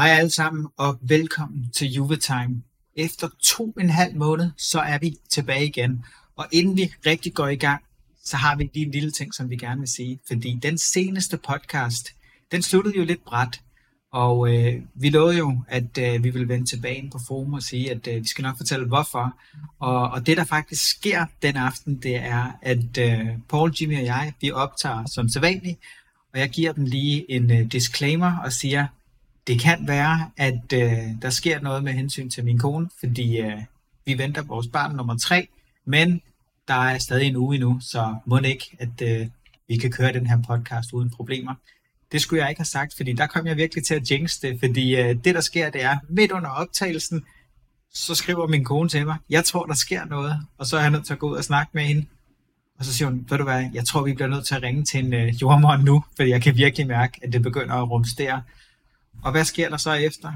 Hej alle sammen og velkommen til Juve-time. Efter 2,5 måneder, så er vi tilbage igen. Og inden vi rigtig går i gang, så har vi lige en lille ting, som vi gerne vil sige. Fordi den seneste podcast, den sluttede jo lidt brat. Og vi lovede jo, at vi ville vende tilbage på forum og sige, at vi skal nok fortælle hvorfor. Og det der faktisk sker den aften, det er, at Paul, Jimmy og jeg, vi optager som sædvanligt. Og jeg giver dem lige en disclaimer og siger, det kan være, at der sker noget med hensyn til min kone, fordi vi venter vores barn nummer 3, men der er stadig en uge endnu, så må det ikke, at vi kan køre den her podcast uden problemer. Det skulle jeg ikke have sagt, fordi der kom jeg virkelig til at jinx det, fordi det der sker, det er midt under optagelsen, så skriver min kone til mig, jeg tror der sker noget, og så er jeg nødt til at gå ud og snakke med hende. Og så siger hun, ved du hvad, jeg tror vi bliver nødt til at ringe til en jordemor nu, fordi jeg kan virkelig mærke, at det begynder at rumstere. Og hvad sker der så efter?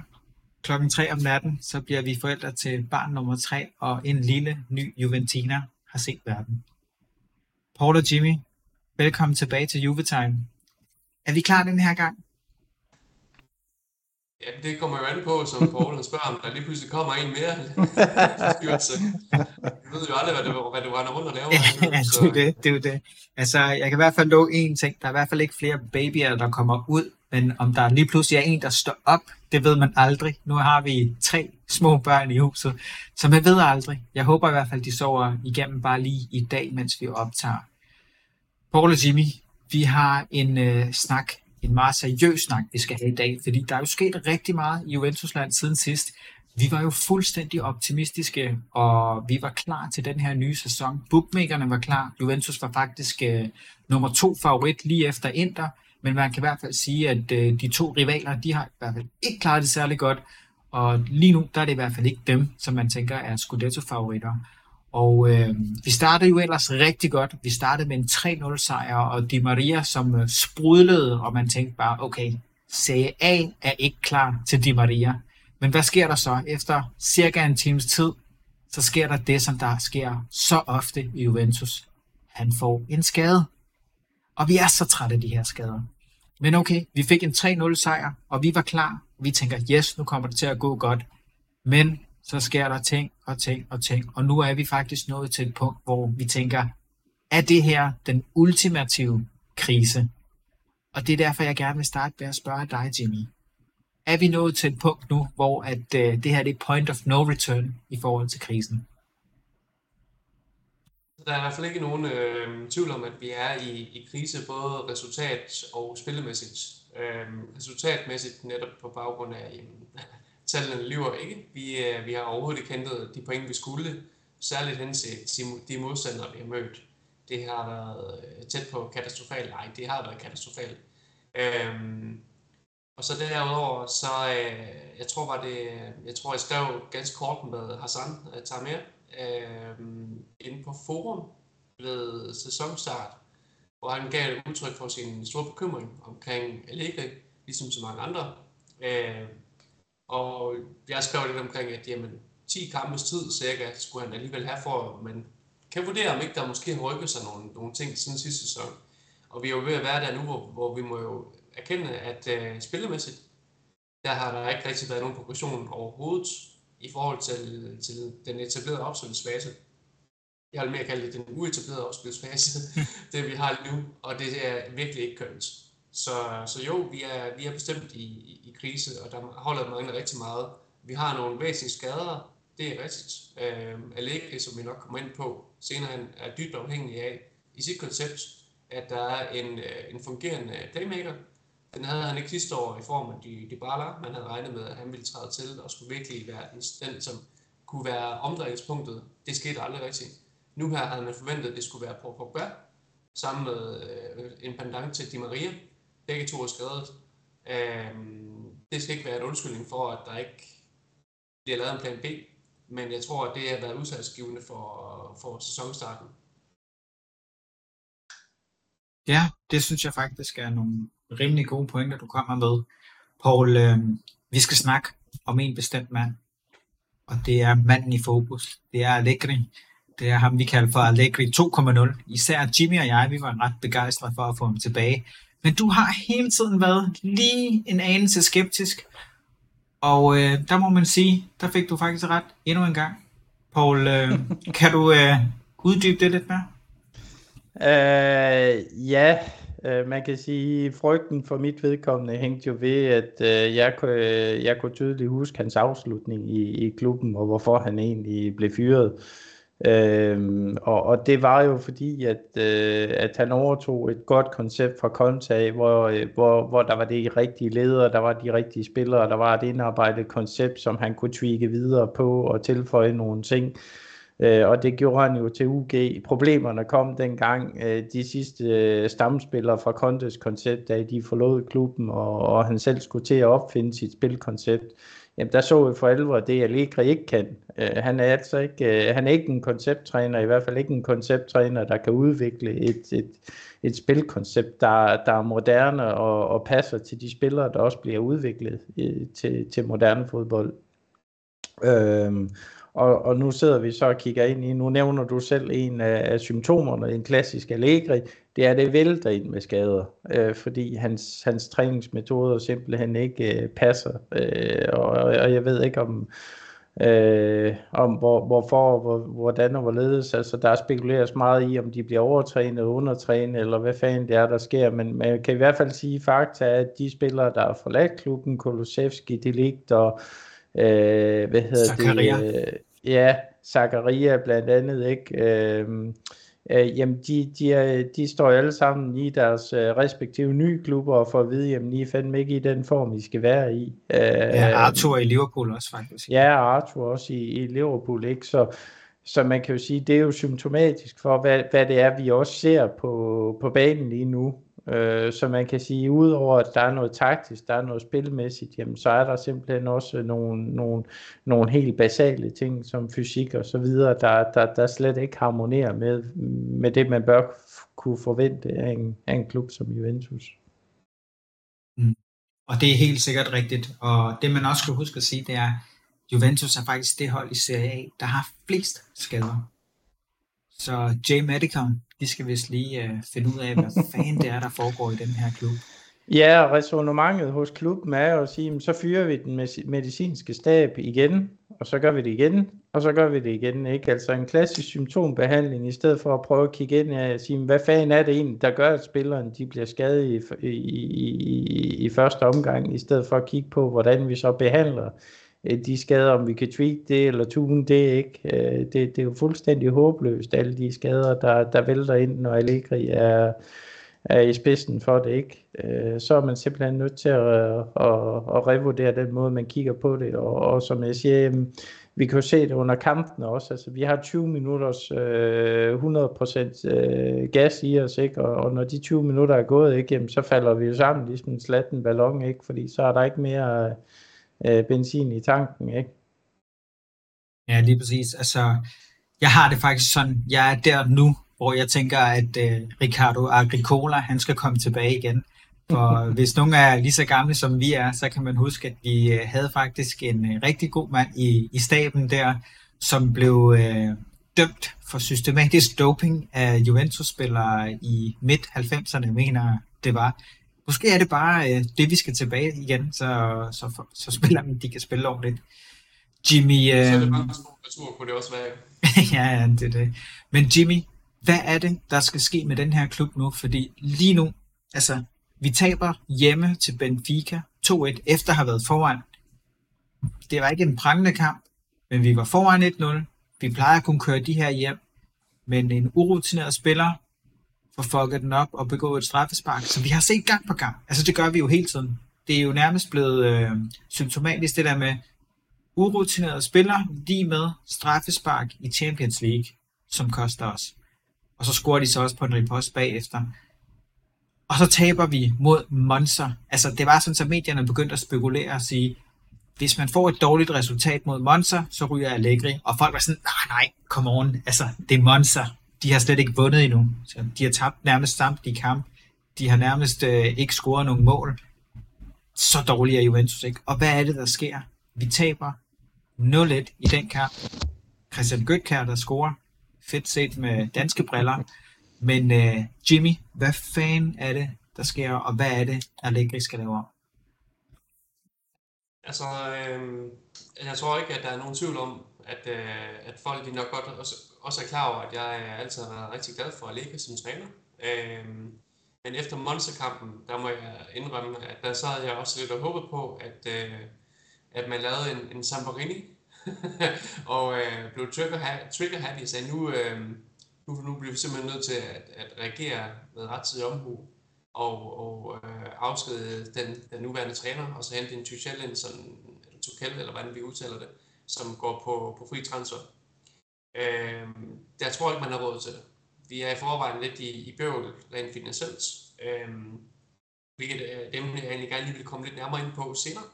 Klokken 3 om natten, så bliver vi forældre til barn nummer 3, og en lille ny juventiner har set verden. Paul og Jimmy, velkommen tilbage til Juvetime. Er vi klar den her gang? Ja, det kommer jo an på, som Paul han spørger, om der lige pludselig kommer en mere. Jeg ved jo aldrig, hvad du render rundt og laver. Ja, det er jo det. Altså, jeg kan i hvert fald love én ting. Der er i hvert fald ikke flere babyer, der kommer ud. Men om der lige pludselig er en, der står op, det ved man aldrig. Nu har vi 3 små børn i huset, så man ved aldrig. Jeg håber i hvert fald, de sover igennem bare lige i dag, mens vi optager. Paul og Jimmy, vi har en snak, en meget seriøs snak, vi skal have i dag, fordi der er jo sket rigtig meget i Juventusland siden sidst. Vi var jo fuldstændig optimistiske, og vi var klar til den her nye sæson. Bookmakerne var klar. Juventus var faktisk nummer 2 favorit lige efter Inter. Men man kan i hvert fald sige, at de 2 rivaler, de har i hvert fald ikke klaret det særlig godt. Og lige nu, der er det i hvert fald ikke dem, som man tænker er Scudetto-favoritter. Og vi startede jo ellers rigtig godt. Vi startede med en 3-0-sejr, og Di Maria, som sprudlede, og man tænkte bare, okay, Serie A er ikke klar til Di Maria. Men hvad sker der så? Efter cirka en times tid, så sker der det, som der sker så ofte i Juventus. Han får en skade. Og vi er så trætte af de her skader. Men okay, vi fik en 3-0-sejr, og vi var klar. Vi tænker, yes, nu kommer det til at gå godt. Men så sker der ting. Og nu er vi faktisk nået til et punkt, hvor vi tænker, er det her den ultimative krise? Og det er derfor, jeg gerne vil starte med at spørge dig, Jimmy. Er vi nået til et punkt nu, hvor at, det her er point of no return i forhold til krisen? Der er i hvert fald ikke nogen tvivl om, at vi er i krise, både resultat- og spillemæssigt. Resultatmæssigt netop på baggrund af, tallene lyver ikke. Vi har overhovedet ikke hentet de point, vi skulle, særligt henset de modstandere, vi har mødt. Det har været tæt på katastrofalt. Nej, det har været katastrofalt. Og så derudover, så jeg tror, jeg skrev ganske kort med Hassan Tamir, inde på forum ved sæsonstart, hvor han gav et udtryk for sin store bekymring omkring Allegri, ligesom så mange andre. Og jeg skrev lidt omkring, at jamen, 10 kampes tid cirka skulle han alligevel have for, men kan vurdere, om ikke der måske har rykket sig nogle ting siden sidste sæson. Og vi er jo ved at være der nu, hvor vi må jo erkende, at spillemæssigt, der har der ikke rigtig været nogen progression overhovedet, i forhold til den etablerede opspilsfase. Jeg vil mere kalde det den uetablerede opspilsfase, det vi har nu, og det er virkelig ikke kønt. Så jo, vi er bestemt i krise, og der holder mange rigtig meget. Vi har nogle væsentlige skader, det er rigtigt. Allegri, som vi nok kommer ind på senere, han er dybt afhængig af i sit koncept, at der er en fungerende playmaker. Den havde han ikke sidste år i form af Di Bala. Man havde regnet med, at han ville træde til og skulle virkelig være den, som kunne være omdrejningspunktet. Det skete aldrig rigtigt. Nu her havde man forventet, at det skulle være Paul Pogba, sammen med en pendant til Di Maria. Begge 2 er skadet. Det skal ikke være en undskyldning for, at der ikke bliver lavet en plan B, men jeg tror, at det har været udslagsgivende for sæsonstarten. Ja, det synes jeg faktisk er nogle rimelig gode pointer, du kommer med. Paul, vi skal snakke om en bestemt mand, og det er manden i fokus. Det er Allegri. Det er ham, vi kalder for Allegri 2.0. Især Jimmy og jeg, vi var ret begejstrede for at få ham tilbage. Men du har hele tiden været lige en anelse skeptisk, Og der må man sige, der fik du faktisk ret endnu en gang. Paul, kan du uddybe det lidt mere? Ja, man kan sige, frygten for mit vedkommende hængte jo ved, at jeg kunne tydeligt huske hans afslutning i klubben, og hvorfor han egentlig blev fyret. Og det var jo fordi, at han overtog et godt koncept fra Conte, hvor der var de rigtige ledere, der var de rigtige spillere, der var et indarbejdet koncept, som han kunne tweake videre på og tilføje nogle ting. Og det gjorde han jo til UG. Problemerne kom dengang. De sidste stamspillere fra Contes koncept, da de forlod klubben, og han selv skulle til at opfinde sit spilkoncept. Jamen, der så vi for alvor det, Allegri ikke kan. Han er altså ikke, han er ikke en koncepttræner, i hvert fald ikke en koncepttræner, der kan udvikle et spilkoncept, der er moderne og passer til de spillere, der også bliver udviklet til moderne fodbold. Og nu sidder vi så og kigger ind i, nu nævner du selv en af symptomerne, en klassisk Allegri, det er det vælter ind med skader, fordi hans træningsmetoder simpelthen ikke passer, og jeg ved ikke om hvorfor, hvordan og hvorledes, altså der spekuleres meget i, om de bliver overtrænet, undertrænet, eller hvad fanden det er, der sker, men man kan i hvert fald sige fakta, at de spillere, der har forladt klubben, Kulusevski, De Ligt og Sakharia. Sakharia blandt andet, ikke? Jamen de står alle sammen i deres respektive nye klubber og får at vide, jamen I er fandme ikke i den form, I skal være i. Arthur i Liverpool også faktisk. Ja, Arthur også i Liverpool, ikke? Så man kan jo sige, det er jo symptomatisk for, hvad det er, vi også ser på banen lige nu. Så man kan sige, udover at der er noget taktisk, der er noget spilmæssigt, jamen, så er der simpelthen også nogle helt basale ting som fysik og så videre, der slet ikke harmonerer med det, man bør kunne forvente af en klub som Juventus. Mm. Og det er helt sikkert rigtigt. Og det man også skal huske at sige, det er, at Juventus er faktisk det hold i Serie A, der har flest skader. Så Jay Madicon, de skal vist lige finde ud af, hvad fanden det er, der foregår i den her klub. Ja, resonemanget hos klubben er at sige, så fyrer vi den medicinske stab igen, og så gør vi det igen, og så gør vi det igen, ikke? Altså en klassisk symptombehandling, i stedet for at prøve at kigge ind og sige, hvad fanden er det egentlig, der gør, at spillerne de bliver skadet i første omgang, i stedet for at kigge på, hvordan vi så behandler de skader, om vi kan tweake det eller tune det, ikke? Det er jo fuldstændig håbløst, alle de skader, der vælter ind, når Allegri er i spidsen for det, ikke? Så er man simpelthen nødt til at revurdere den måde, man kigger på det, og som jeg siger, vi kan jo se det under kampen også, altså vi har 20 minutters 100% gas i os, ikke? Og når de 20 minutter er gået, ikke? Jamen, så falder vi jo sammen, ligesom en slatten ballon, ikke? Fordi så er der ikke mere benzin i tanken, ikke? Ja, lige præcis. Altså, jeg har det faktisk sådan, jeg er der nu, hvor jeg tænker, at Ricardo Agricola, han skal komme tilbage igen. For hvis nogen er lige så gamle, som vi er, så kan man huske, at vi havde faktisk en rigtig god mand i staben der, som blev dømt for systematisk doping af Juventus-spillere i midt-90'erne, mener det var. Måske er det bare det, vi skal tilbage igen, så spillerne, de kan spille ordentligt. Jimmy... Så er det bare en stor natur, kunne det også være. Ja, det er det. Men Jimmy, hvad er det, der skal ske med den her klub nu? Fordi lige nu, altså, vi taber hjemme til Benfica 2-1, efter at have været foran. Det var ikke en prangende kamp, men vi var foran 1-0. Vi plejer at kunne køre de her hjem. Men en urutineret spiller for fucket den op og begå et straffespark, som vi har set gang på gang. Altså det gør vi jo hele tiden. Det er jo nærmest blevet symptomatisk, det der med urutinerede spillere, lige med straffespark i Champions League, som koster os. Og så scorer de så også på en ripost bagefter. Og så taber vi mod Monza. Altså det var sådan, at medierne begyndte at spekulere og sige, hvis man får et dårligt resultat mod Monza, så ryger Allegri. Og folk var sådan, nej, come on, altså det er Monza. De har slet ikke vundet endnu. Så de har tabt nærmest samtlige kamp. De har nærmest ikke scoret nogen mål. Så dårlig er Juventus ikke. Og hvad er det, der sker? Vi taber 0-1 i den kamp. Christian Gødkjær, der scorer. Fedt set med danske briller. Men Jimmy, hvad fanden er det, der sker? Og hvad er det, Allegri skal lave om? Altså, jeg tror ikke, at der er nogen tvivl om, at folk de nok godt også er klar over, at jeg altid har været rigtig glad for at ligge som træner. Men efter Monza-kampen, der må jeg indrømme, at der sad jeg også lidt og håbede på, at man lavede en Samparini og blev triggerhat i sig. Nu bliver vi simpelthen nødt til at reagere med rettidig omhu og afskede den nuværende træner, og så hente en Tuchel ind, sådan, eller Tuchel, eller hvordan vi udtaler det, som går på fri transfer. Der tror jeg ikke, man har råd til det. Vi er i forvejen lidt i bøvl rent finansielt, hvilket dem, jeg egentlig gerne lige vil komme lidt nærmere ind på senere,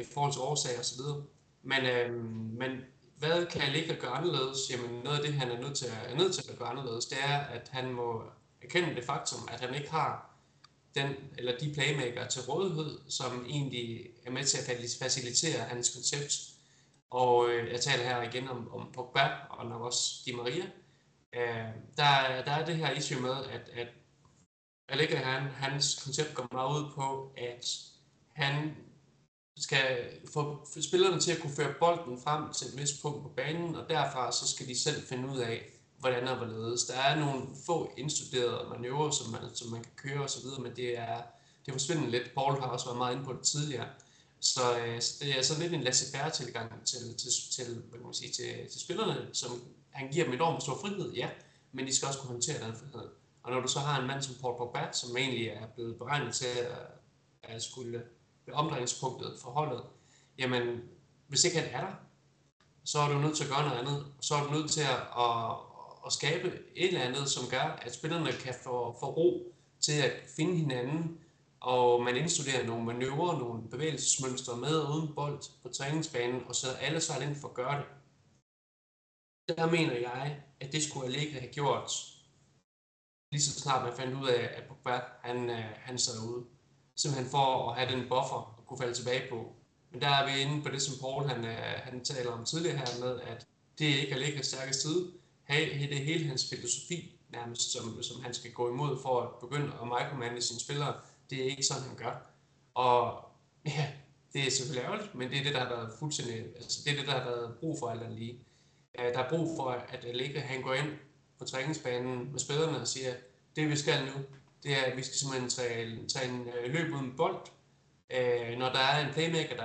i forhold til årsager osv. Men hvad kan Allegri gøre anderledes? Jamen, noget af det, han er nødt til at gøre anderledes, det er, at han må erkende det faktum, at han ikke har de playmaker til rådighed, som egentlig er med til at facilitere hans koncept. Og jeg taler her igen om Pogba og nok også Di Maria. Der er det her issue med, at Allegri, hans koncept går meget ud på, at han skal få spillerne til at kunne føre bolden frem til et vist punkt på banen, og derfra så skal de selv finde ud af, hvordan og hvorledes. Der er nogle få indstuderede manøvrer, som man kan køre osv., men det er forsvindende lidt. Paul har også været meget inde på det tidligere. Så det er sådan lidt en laissez-faire tilgang til spillerne, som han giver dem enormt stor frihed, ja, men de skal også kunne håndtere den frihed. Og når du så har en mand som Paul Pogba, som egentlig er blevet beregnet til at skulle være omdrejningspunktet for holdet, jamen, hvis ikke han er der, så er du nødt til at gøre noget andet. Så er du nødt til at skabe et eller andet, som gør, at spillerne kan få ro til at finde hinanden, og man indstuderer nogle manøvrer, nogle bevægelsesmønstre med og uden bold på træningsbanen, og så alle sejler ind for at gøre det. Der mener jeg, at det skulle Allegri have gjort, lige så snart man fandt ud af, at Pogba han sad ude. Simpelthen for at have den buffer at kunne falde tilbage på. Men der er vi inde på det, som Paul han taler om tidligere her med, at det ikke er Allegris stærkeste side. Det er hele hans filosofi, nærmest, som han skal gå imod for at begynde at micromanage sine spillere. Det er ikke sådan, han gør. Og ja, det er selvfølgelig ærgerligt, men det er det, der har været fuldstændig, altså det er det, der har været brug for alt andet lige. Der er brug for, at Allegri han går ind på træningsbanen med spillerne og siger, det vi skal nu, det er, at vi skal simpelthen tage en løb uden bold. Når der er en playmaker,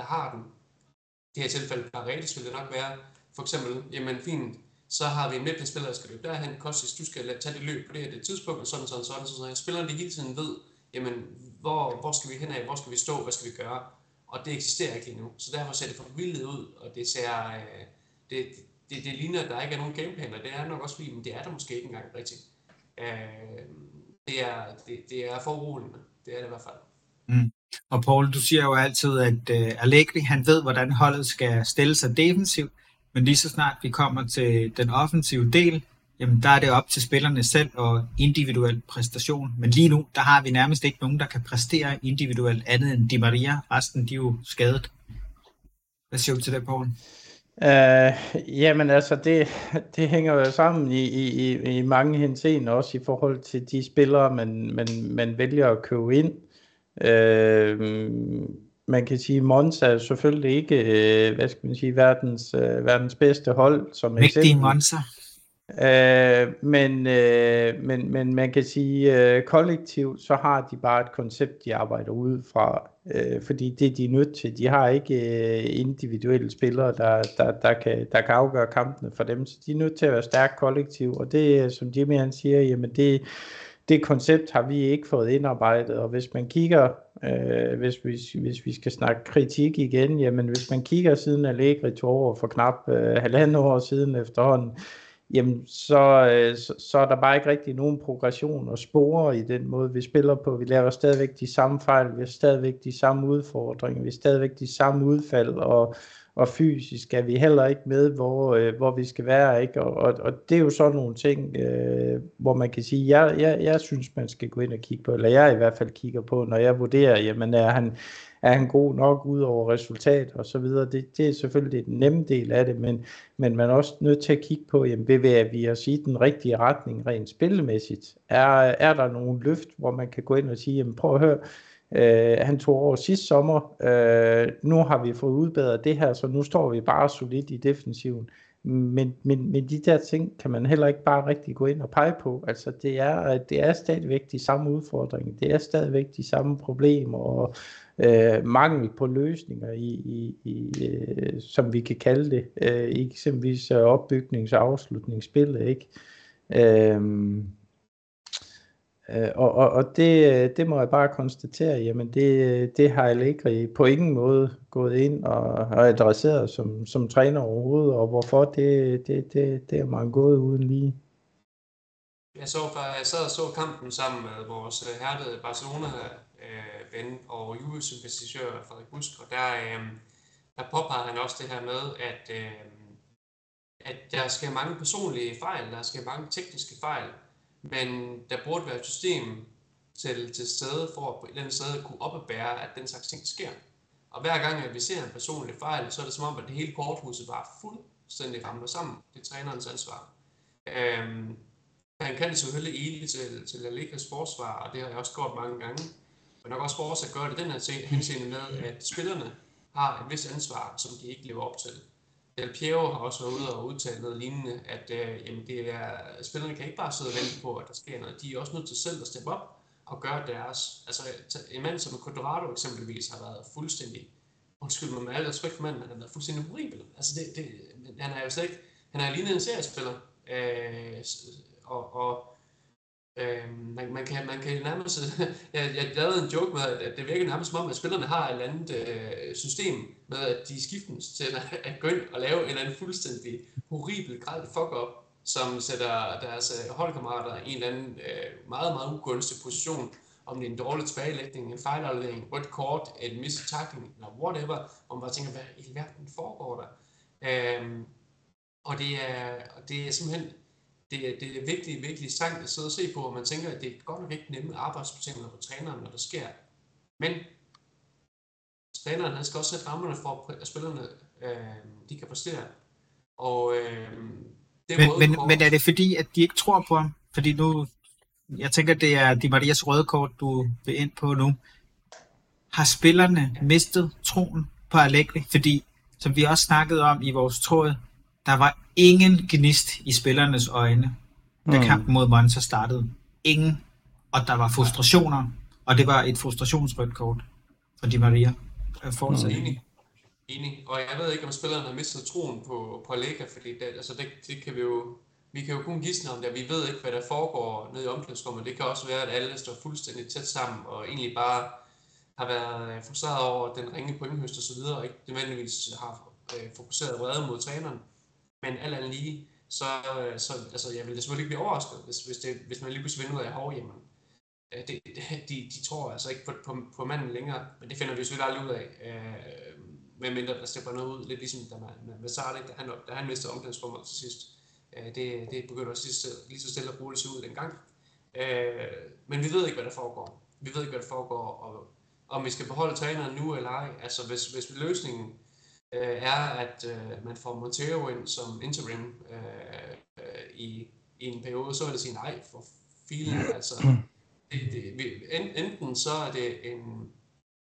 der har den, i det her tilfælde Paredes vil det nok være, for eksempel, jamen fint, så har vi en midtbanespiller, der skal løbe derhen, Costić, du skal tage det løb på det her tidspunkt, sådan. Spillerne de hele tiden ved, jamen, hvor skal vi hen af, hvor skal vi stå, hvad skal vi gøre, og det eksisterer ikke lige nu, så derfor ser det for vildt ud, og det ser, det ligner, at der ikke er nogen gameplan, og det er nok også fordi, men det er der måske ikke engang rigtigt. Det er foruroligende, det er det i hvert fald. Mm. Og Paul, du siger jo altid, at Allegri, han ved, hvordan holdet skal stille sig defensivt, men lige så snart vi kommer til den offensive del, jamen der er det op til spillerne selv og individuel præstation. Men lige nu, der har vi nærmest ikke nogen, der kan præstere individuelt andet end Di Maria. Resten, de er jo skadet. Hvad siger du til det, Poul? Jamen altså, det hænger jo sammen i mange henseender, også i forhold til de spillere, man vælger at købe ind. Man kan sige, at Monza er selvfølgelig ikke verdens bedste hold som vigtige eksempel. Monza. Men man kan sige, kollektivt, så har de bare et koncept, de arbejder ud fra, fordi det de er nødt til. De har ikke individuelle spillere, der kan afgøre kampene for dem, så de er nødt til at være stærkt kollektiv, og det, som Jimmy han siger, jamen det koncept har vi ikke fået indarbejdet, og hvis man kigger, hvis vi skal snakke kritik igen, jamen hvis man kigger siden Allegri tog over for knap halvandet år siden efterhånden, jamen så er der bare ikke rigtig nogen progression og spore i den måde, vi spiller på. Vi laver stadigvæk de samme fejl, vi har stadigvæk de samme udfordringer, vi har stadigvæk de samme udfald, og fysisk er vi heller ikke med, hvor vi skal være, ikke? Og det er jo sådan nogle ting, hvor man kan sige, jeg synes, man skal gå ind og kigge på, eller jeg i hvert fald kigger på, når jeg vurderer, jamen er han god nok ud over resultat og så videre. Det er selvfølgelig den nemme del af det, men man er også nødt til at kigge på, jamen bevæger vi os i den rigtige retning rent spillemæssigt? Er der nogle løft, hvor man kan gå ind og sige, jamen prøv at høre, Han tog over sidste sommer. Nu har vi fået udbedret det her, så nu står vi bare solidt i defensiven. Men de der ting kan man heller ikke bare rigtig gå ind og pege på. Altså det er stadigvæk de samme udfordringer, det er stadigvæk de samme problemer og mangel på løsninger, som vi kan kalde det, eksempelvis opbygnings- og afslutningsspillet, ikke? Og det må jeg bare konstatere, jamen det har Allegri på ingen måde gået ind og adresseret som træner overhovedet, og hvorfor, det er man gået uden lige. Jeg sad og så kampen sammen med vores hærdede Barcelona-ven og Juve-sympatisør Frederik Busk, og der påpeger han også det her med, at der sker mange personlige fejl, der sker mange tekniske fejl, men der burde være et system til stede for at på et eller andet sted kunne opbære, at den slags ting sker. Og hver gang at vi ser en personlig fejl, så er det som om, at det hele korthuset bare fuldstændig ramler sammen. Det er trænerens ansvar. Han kan selvfølgelig ile til Allegris forsvar, og det har jeg også gjort mange gange. Men der kan også fortsat gøre det den her henseende med, at spillerne har et vist ansvar, som de ikke lever op til. Del Piero har også været ude og udtale noget lignende, at jamen spillerne kan ikke bare sidde og vente på, at der sker noget. De er også nødt til selv at steppe op og gøre deres. Altså en mand som Cuadrado eksempelvis har været fuldstændig, undskyld mig med al respekt for manden, men han har været fuldstændig horribel. Altså han er jo slet ikke, han er lignet en seriespiller, man kan nærmest, jeg lavede en joke med, at det virker nærmest som om, at spillerne har et eller andet system med, at de skiftes til at gå ind og lave en eller anden fuldstændig horribel grad fuck-up, som sætter deres holdkammerater i en eller anden meget, meget ugunstig position, om det er en dårlig tilbagelægning, en fejlaflevering, rødt kort, en mistet tackling eller whatever, hvor man bare tænker, hvad i verden foregår der? Og det er simpelthen, det er virkelig, virkelig sandt at sidde og se på, og man tænker, at det er godt nok ikke nemme arbejdsbetingelser for træneren, når der sker. Men træneren, han skal også sætte rammerne for, at spillerne de kan præstere. Og, men er det fordi, at de ikke tror på ham? Fordi nu, jeg tænker, det er Di Marias røde kort, du vil ind på nu. Har spillerne mistet troen på Allegri? Fordi, som vi også snakkede om i vores tråd, der var ingen gnist i spillernes øjne, da kampen mod Monza startede. Ingen. Og der var frustrationer, og det var et frustrationsrødt kort for Di Maria. Enig. Og jeg ved ikke, om spillerne har mistet troen på Allegri, fordi det kan vi kan jo kun gisne om det. Vi ved ikke, hvad der foregår nede i omklædningsrummet. Det kan også være, at alle står fuldstændig tæt sammen og egentlig bare har været frustreret over den ringe pointhøst og så videre, og ikke nødvendigvis har fokuseret vrede mod træneren. Men alt andet lige, så altså, jeg ville selvfølgelig ikke blive overrasket, hvis man lige pludselig finder ud af hårdhjemmen. De tror altså ikke på manden længere, men det finder vi selvfølgelig aldrig ud af, medmindre der stepper noget ud, lidt ligesom med Sardik, da han mistede omklædningsrummet til sidst. Det begynder også lige så stille og roligt sig ud dengang. Men vi ved ikke, hvad der foregår. Og om vi skal beholde træneren nu eller ej. Altså, hvis løsningen er, at man får Montero ind som interim i en periode, så vil det sige nej for filen. Altså,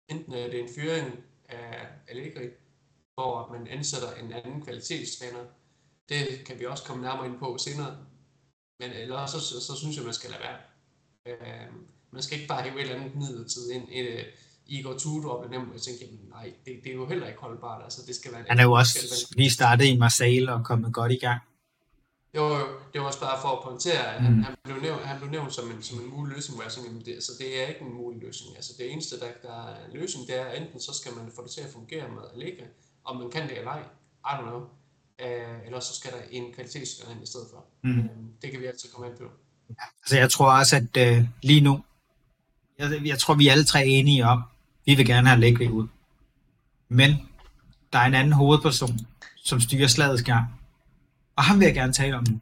enten er det en fyring af Allegri, hvor man ansætter en anden kvalitetstræner. Det kan vi også komme nærmere ind på senere. Men ellers så synes jeg, man skal lade være. Man skal ikke bare have et eller andet midlertid ind Igor Tudor blev nemt, og jeg tænkte, jamen nej, det er jo heller ikke holdbart, altså det skal være... Han er jo også lige startet i Marseille og kommet godt i gang. Jo, det var også bare for at pointere, at han blev nævnt som en mulig løsning, hvor jeg tænkte, jamen det er ikke en mulig løsning, altså det eneste, der er en løsning, det er, enten så skal man få det til at fungere med Allegri, om man kan det eller ej, I don't know, eller så skal der en kvalitetsstørre i stedet for. Det kan vi altid komme ind på. Ja, altså jeg tror også, at lige nu, jeg tror, vi er alle tre enige om, vi vil gerne have Allegri ud. Men der er en anden hovedperson, som styrer slagets gang. Og ham vil jeg gerne tale om nu.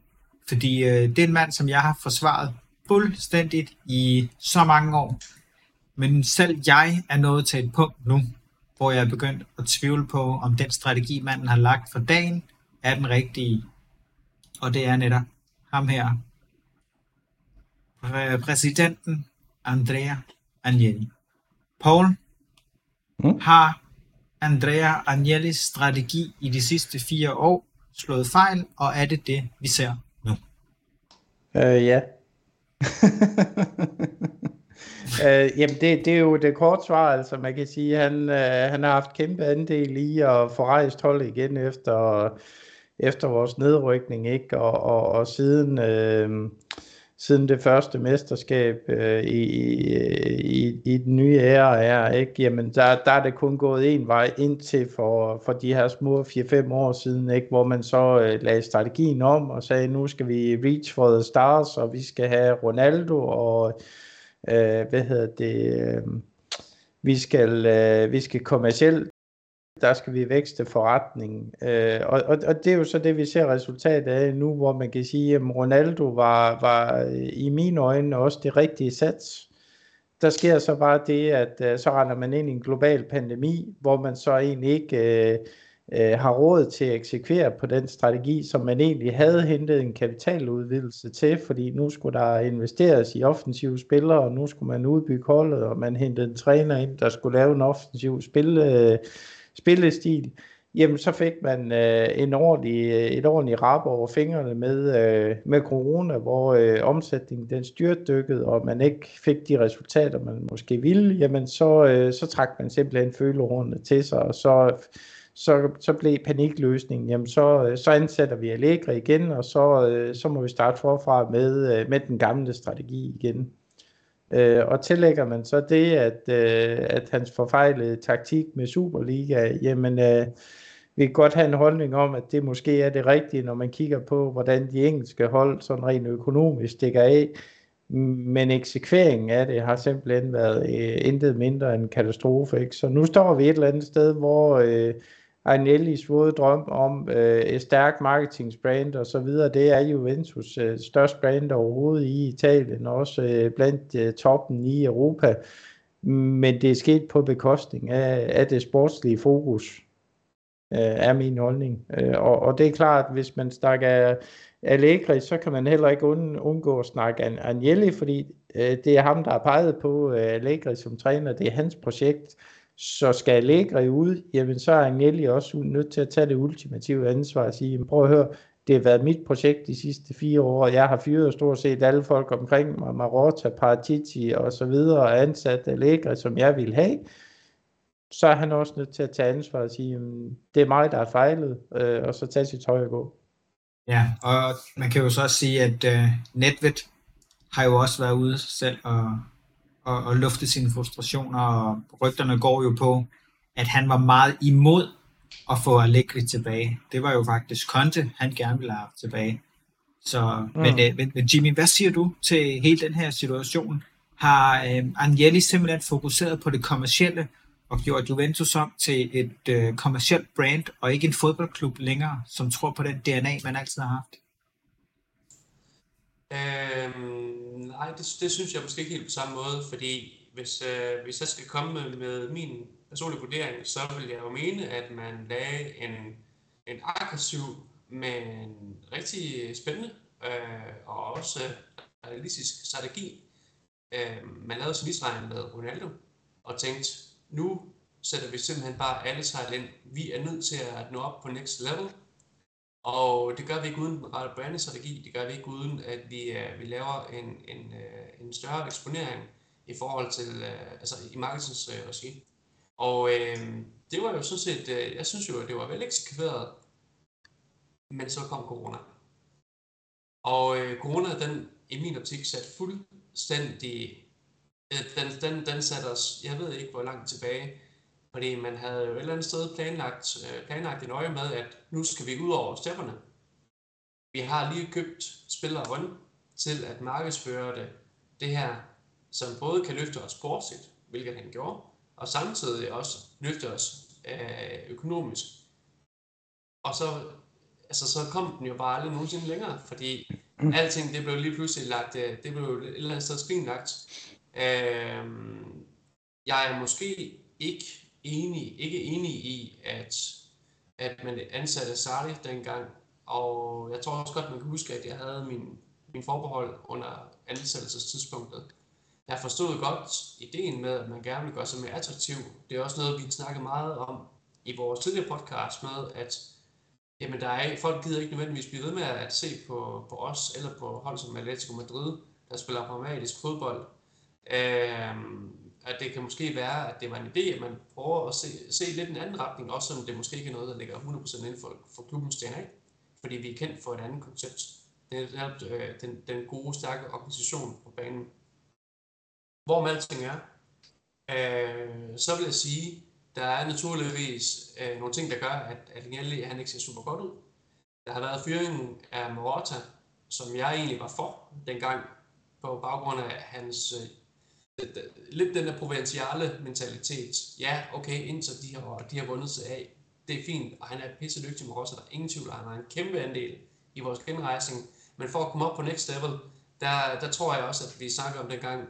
Fordi det er en mand, som jeg har forsvaret fuldstændigt i så mange år. Men selv jeg er nået til et punkt nu, hvor jeg er begyndt at tvivle på, om den strategi, manden har lagt for dagen, er den rigtige. Og det er netop ham her. Præsidenten Andrea Agnelli. Paul, har Andrea Agnellis strategi i de sidste 4 år slået fejl, og er det det, vi ser nu? Ja. Jamen det er jo det korte svar, altså man kan sige, han har haft kæmpe andel i at få rejst holdet igen efter vores nedrykning, ikke? Og siden... Siden det første mesterskab i den nye æra er, ikke? Jamen der er det kun gået en vej indtil for de her små 4-5 år siden, ikke? Hvor man så lagde strategien om og sagde, nu skal vi reach for the stars, og vi skal have Ronaldo, og vi skal kommercielt, der skal vi vækste forretningen. Og det er jo så det, vi ser resultatet af nu, hvor man kan sige, at Ronaldo var i mine øjne også det rigtige sats. Der sker så bare det, at så render man ind i en global pandemi, hvor man så egentlig ikke har råd til at eksekvere på den strategi, som man egentlig havde hentet en kapitaludvidelse til, fordi nu skulle der investeres i offensive spillere, og nu skulle man udbygge holdet, og man hentede en træner ind, der skulle lave en offensiv spillestil, jamen så fik man en ordentlig rap over fingrene med corona, hvor omsætningen den styrtdykkede, og man ikke fik de resultater, man måske ville, jamen så trak man simpelthen følehornene til sig, og så blev panikløsningen, jamen så ansætter vi Allegri igen, og så må vi starte forfra med den gamle strategi igen. Og tillægger man så det, at hans forfejlede taktik med Superliga, jamen vi kan godt have en holdning om, at det måske er det rigtige, når man kigger på, hvordan de engelske hold sådan rent økonomisk stikker af. Men eksekveringen af det har simpelthen været intet mindre end en katastrofe, ikke? Så nu står vi et eller andet sted, hvor Agnellis våde drøm om et stærkt marketingsbrand og så videre, det er Juventus største brand overhovedet i Italien, også blandt toppen i Europa. Men det er sket på bekostning af det sportslige fokus, er min holdning. Og det er klart, at hvis man snakker Allegri, så kan man heller ikke undgå at snakke Agnelli, fordi det er ham, der har peget på Allegri som træner, det er hans projekt. Så skal Allegri ud, jamen så er Agnelli også nødt til at tage det ultimative ansvar og sige, jamen, prøv at høre, det har været mit projekt de sidste 4 år, og jeg har fyret stort set alle folk omkring mig, Marotta, Paratici og så videre, og ansat Allegri, som jeg ville have. Så er han også nødt til at tage ansvar og sige, jamen, det er mig, der har fejlet, og så tage sit tøj og gå. Ja, og man kan jo så også sige, at Nedvěd har jo også været ude selv og lufte sine frustrationer, og rygterne går jo på, at han var meget imod at få Allegri tilbage. Det var jo faktisk Conte, han gerne ville have tilbage. Så, men Jimmy, hvad siger du til hele den her situation? Har Agnelli simpelthen fokuseret på det kommercielle og gjort Juventus om til et kommercielt brand, og ikke en fodboldklub længere, som tror på den DNA, man altid har haft? Nej, det synes jeg måske ikke helt på samme måde, fordi hvis jeg skal komme med min personlige vurdering, så vil jeg jo mene, at man lagde en aggressiv, men rigtig spændende og også realistisk strategi. Man lavede sin isregn med Ronaldo og tænkte, nu sætter vi simpelthen bare alle sejl ind. Vi er nødt til at nå op på next level. Og det gør vi ikke uden den rette brandstrategi, det gør vi ikke uden, at vi laver en større eksponering i forhold til, altså i markedens regi. Og det var jo sådan set, jeg synes jo, at det var vel eksekveret, men så kom corona. Og corona, den i min optik satte fuldstændig, den satte os, jeg ved ikke hvor langt tilbage, fordi man havde jo et eller andet sted planlagt en øje med, at nu skal vi ud over stepperne. Vi har lige købt spillere rundt til at markedsføre det her, som både kan løfte os sportsligt, hvilket han gjorde, og samtidig også løfte os økonomisk. Og så kom den jo bare aldrig nogensinde længere, fordi alting det blev lige pludselig lagt, det blev et eller andet sted skrinlagt. Jeg er måske ikke enig i, at man ansatte Sarri dengang, og jeg tror også godt, man kan huske, at jeg havde min forbehold under ansættelsestidspunktet. Jeg forstod godt ideen med, at man gerne vil gøre sig mere attraktiv. Det er også noget, vi snakkede meget om i vores tidligere podcast med, at jamen, folk gider ikke nødvendigvis blive ved med at se på os eller på hold som Atletico Madrid, der spiller pragmatisk fodbold. At det kan måske være, at det var en idé, at man prøver at se lidt en anden retning, også selvom det måske ikke er noget, der ligger 100% inden for klubbens DNA, fordi vi er kendt for et andet koncept. Det er den gode, stærke organisation på banen. Hvorom alting er, så vil jeg sige, der er naturligvis nogle ting, der gør, at Agnelli, han ikke ser super godt ud. Der har været fyringen af Morata, som jeg egentlig var for dengang, på baggrund af hans lidt den der provinciale mentalitet. Ja, okay, indtil de har vundet sig af. Det er fint, og han er pisse dygtig med Morata, der er ingen tvivl, og han har en kæmpe andel i vores genrejsning. Men for at komme op på next level, der tror jeg også, at vi snakker om dengang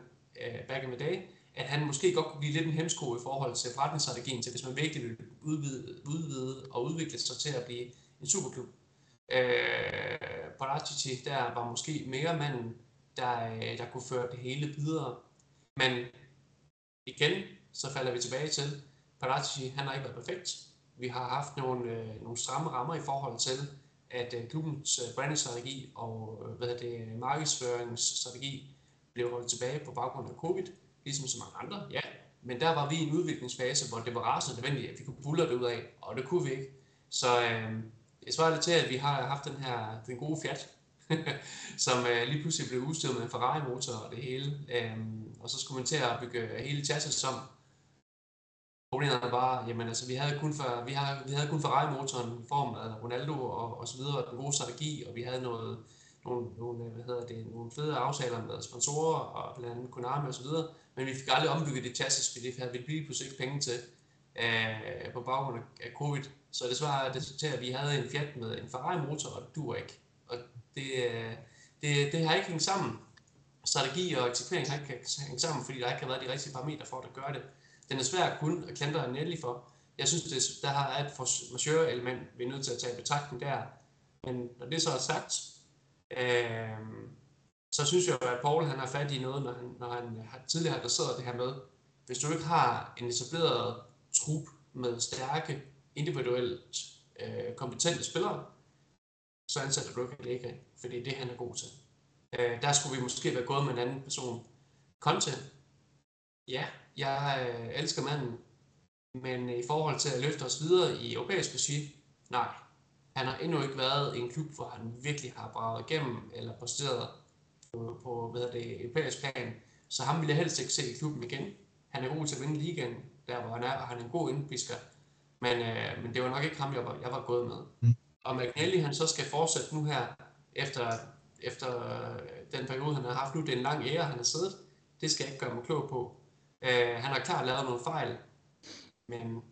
back in the day, at han måske godt kunne blive lidt en hemsko i forhold til forretningsstrategien til, hvis man virkelig vil udvide og udvikle sig til at blive en superklub. Paredes der var måske mere manden, der kunne føre det hele videre. Men igen, så falder vi tilbage til, Paredes, han har ikke været perfekt. Vi har haft nogle stramme rammer i forhold til, at klubbens brandingstrategi og markedsføringsstrategi blev holdt tilbage på baggrund af covid, ligesom så mange andre, ja. Men der var vi i en udviklingsfase, hvor det var rasende nødvendigt, at vi kunne bulle det ud af, og det kunne vi ikke. Så jeg svarer lidt til, at vi har haft den gode Fiat, som lige pludselig blev udstyret med en Ferrari-motor og det hele. Og så skulle man til at bygge hele chassis som. Problemet var, jamen altså, vi havde kun Ferrari-motoren i form af Ronaldo og så videre, den gode strategi, og vi havde nogle fede aftaler med sponsorer og blandt andet Konami og så videre, men vi fik aldrig ombygget det chassis, fordi det havde vi lige pludselig ikke penge til på baggrund af covid. Så desværre resulterer, at vi havde en Fiat med en Ferrari-motor, og det duer ikke. Og det har ikke hængt sammen. Strategi og eksekvering har ikke hængt sammen, fordi der ikke har været de rigtige parametre for, at gøre det. Den er svær kun at klandre Agnelli for. Jeg synes, der har et force element, vi er nødt til at tage i betragtning der. Men når det så er sagt, så synes jeg, at Paul han har fat i noget, når han tidligere har adresseret det her med, hvis du ikke har en etableret trup med stærke, individuelt kompetente spillere, så ansætter du ikke Allegri, for det er det, han er god til. Der skulle vi måske være gået med en anden person. Conte, ja, jeg elsker manden, men i forhold til at løfte os videre i europæisk regi, nej. Han har endnu ikke været i en klub, hvor han virkelig har braget igennem eller præsteret på europæisk plan. Så ham vil jeg helst ikke se i klubben igen. Han er god til at vinde ligaen, der hvor han er, og han er en god indpisker. Men det var nok ikke ham, jeg var gået med. Og Agnelli, han så skal fortsætte nu her, efter den periode, han har haft nu. Det er en lang ære, han har siddet. Det skal jeg ikke gøre mig klog på. Han har klart lavet nogle fejl, men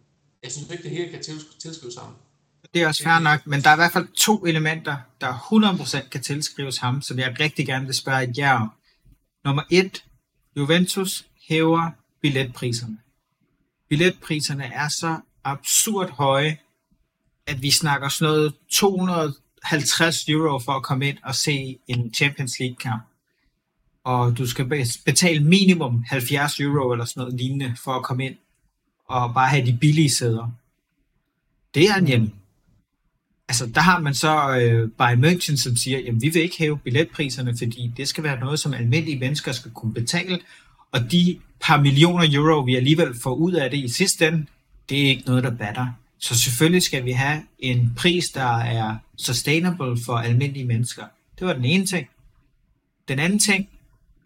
jeg synes ikke, det hele kan tilskrives ham. Det er også fair nok, men der er i hvert fald to elementer, der 100% kan tilskrives ham, som jeg rigtig gerne vil spørge jer om. Nummer 1. Juventus hæver billetpriserne. Billetpriserne er så absurd høje, at vi snakker sådan noget €250 for at komme ind og se en Champions League-kamp. Og du skal betale minimum €70 eller sådan noget lignende for at komme ind og bare have de billige sæder. Det er en hjemme. Altså, der har man så Bayern München, som siger, jamen vi vil ikke hæve billetpriserne, fordi det skal være noget, som almindelige mennesker skal kunne betale, og de par millioner euro, vi alligevel får ud af det i sidste ende, det er ikke noget, der batter. Så selvfølgelig skal vi have en pris, der er sustainable for almindelige mennesker. Det var den ene ting. Den anden ting,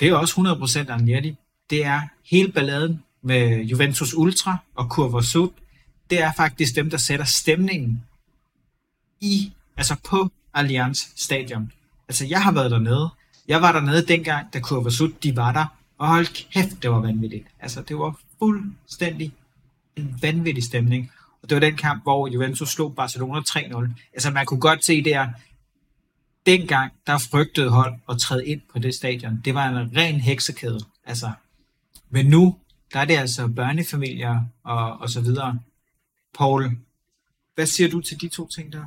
det er også 100% Agnelli, det er hele balladen med Juventus Ultra og Curva Sud. Det er faktisk dem, der sætter stemningen på Allianz Stadion. Altså, jeg har været dernede. Jeg var dernede dengang, da Curva Sud, de var der. Og hold kæft, det var vanvittigt. Altså, det var fuldstændig en vanvittig stemning. Og det var den kamp, hvor Juventus slog Barcelona 3-0. Altså, man kunne godt se der, dengang, der frygtede hold at træde ind på det stadion. Det var en ren heksekæde. Altså, men nu, der er det altså børnefamilier og så videre. Paul, hvad siger du til de to ting der?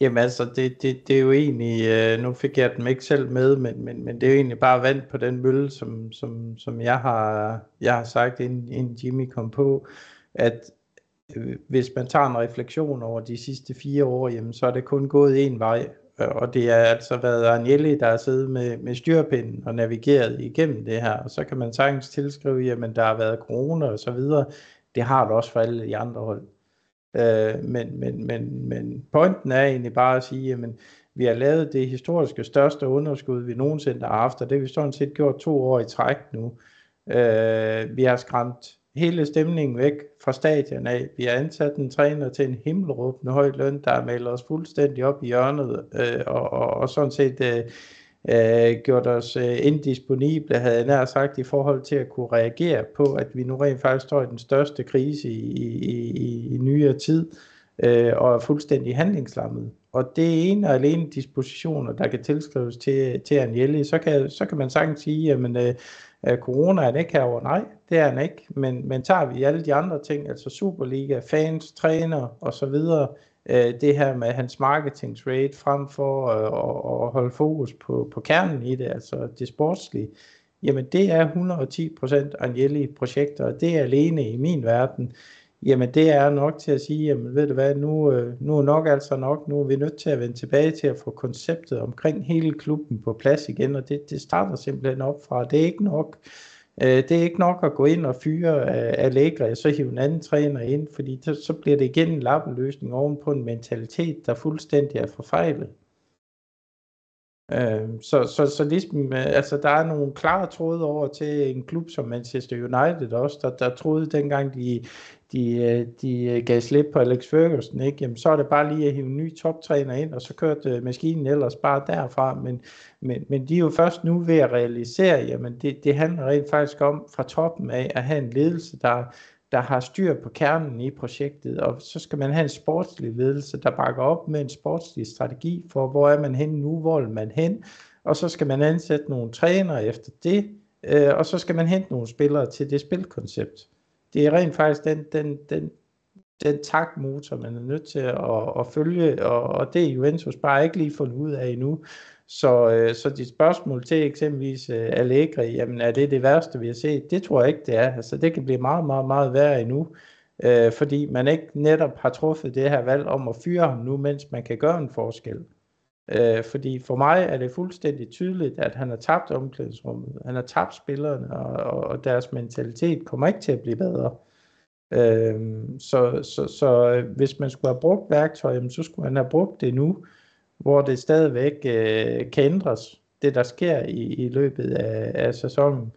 Jamen altså, det er jo egentlig, nu fik jeg dem ikke selv med, men det er jo egentlig bare vand på den mølle, som jeg har sagt, inden Jimmy kom på, at hvis man tager en refleksion over de sidste 4 år, jamen, så er det kun gået en vej, og det har altså været Agnelli, der har siddet med styrepinden og navigeret igennem det her, og så kan man sagtens tilskrive, jamen der har været corona og så videre, det har det også for alle de andre hold. Men pointen er egentlig bare at sige, at vi har lavet det historiske største underskud, vi nogensinde har haft, og det har vi sådan set gjort 2 år i træk nu. Vi har skræmt hele stemningen væk fra stadion af. Vi har ansat en træner til en himmelråbende høj løn, der har malet os fuldstændig op i hjørnet, og sådan set gjort os indisponible, havde jeg nær sagt, i forhold til at kunne reagere på, at vi nu rent faktisk står i den største krise i nyere tid, og er fuldstændig handlingslammet. Og det er ene og alene dispositioner, der kan tilskrives til Agnelli. Så kan man sagtens sige, jamen corona er den ikke herovre. Nej, det er den ikke. Men tager vi alle de andre ting, altså Superliga, fans, træner osv., det her med hans marketingsrate frem for at holde fokus på kernen i det, altså det sportslige, jamen det er 110% Agnelli-projekter, og det er alene i min verden, jamen det er nok til at sige, jamen ved du hvad, nu er nok altså nok, nu er vi nødt til at vende tilbage til at få konceptet omkring hele klubben på plads igen, og det starter simpelthen op fra, det er ikke nok. Det er ikke nok at gå ind og fyre Allegri og så hive en anden træner ind, fordi så bliver det igen en lappeløsning oven på en mentalitet, der fuldstændig er forfejlet. Så ligesom, altså der er nogle klare tråde over til en klub som Manchester United også, der troede dengang de gav slip på Alex Ferguson, ikke? Jamen, så er det bare lige at hive en ny toptræner ind, og så kørte maskinen ellers bare derfra, men de er jo først nu ved at realisere, jamen det handler rent faktisk om fra toppen af at have en ledelse, der har styr på kernen i projektet, og så skal man have en sportslig ledelse, der bakker op med en sportslig strategi for, hvor er man henne nu, hvor er man hen, og så skal man ansætte nogle trænere efter det, og så skal man hente nogle spillere til det spilkoncept. Det er rent faktisk den taktmotor, man er nødt til at følge, og det er Juventus bare ikke lige fundet ud af endnu. Så dit spørgsmål til eksempelvis Allegri, jamen er det værste, vi har set? Det tror jeg ikke, det er. Altså det kan blive meget, meget, meget værre endnu, fordi man ikke netop har truffet det her valg om at fyre ham nu, mens man kan gøre en forskel. Fordi for mig er det fuldstændig tydeligt, at han har tabt omklædningsrummet, han har tabt spillerne, og deres mentalitet kommer ikke til at blive bedre. Så hvis man skulle have brugt værktøj, så skulle han have brugt det nu, hvor det stadigvæk kan ændres, det der sker i løbet af sæsonen.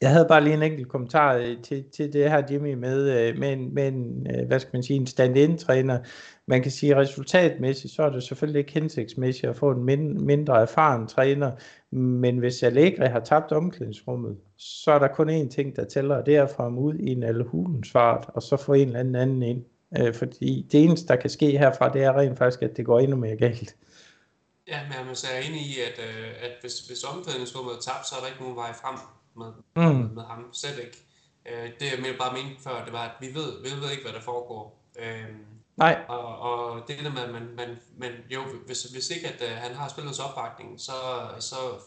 Jeg havde bare lige en enkelt kommentar til det her, Jimmy, med en hvad skal man sige, en stand-in-træner. Man kan sige, at resultatmæssigt, så er det selvfølgelig ikke hensigtsmæssigt at få en mindre erfaren træner, men hvis Allegri har tabt omklædningsrummet, så er der kun én ting, der tæller, og det er at få ham ud i en alhulens fart, og så få en eller anden ind. Fordi det eneste, der kan ske herfra, det er rent faktisk, at det går endnu mere galt. Ja, men så er jeg enig i, at hvis omklædningsrummet er tabt, så er der ikke nogen vej frem med ham, selv ikke. Det jeg bare mente før, det var, at vi ved ikke, hvad der foregår. Nej. Og det der med, at man jo, hvis ikke at han har spillets opbakning, så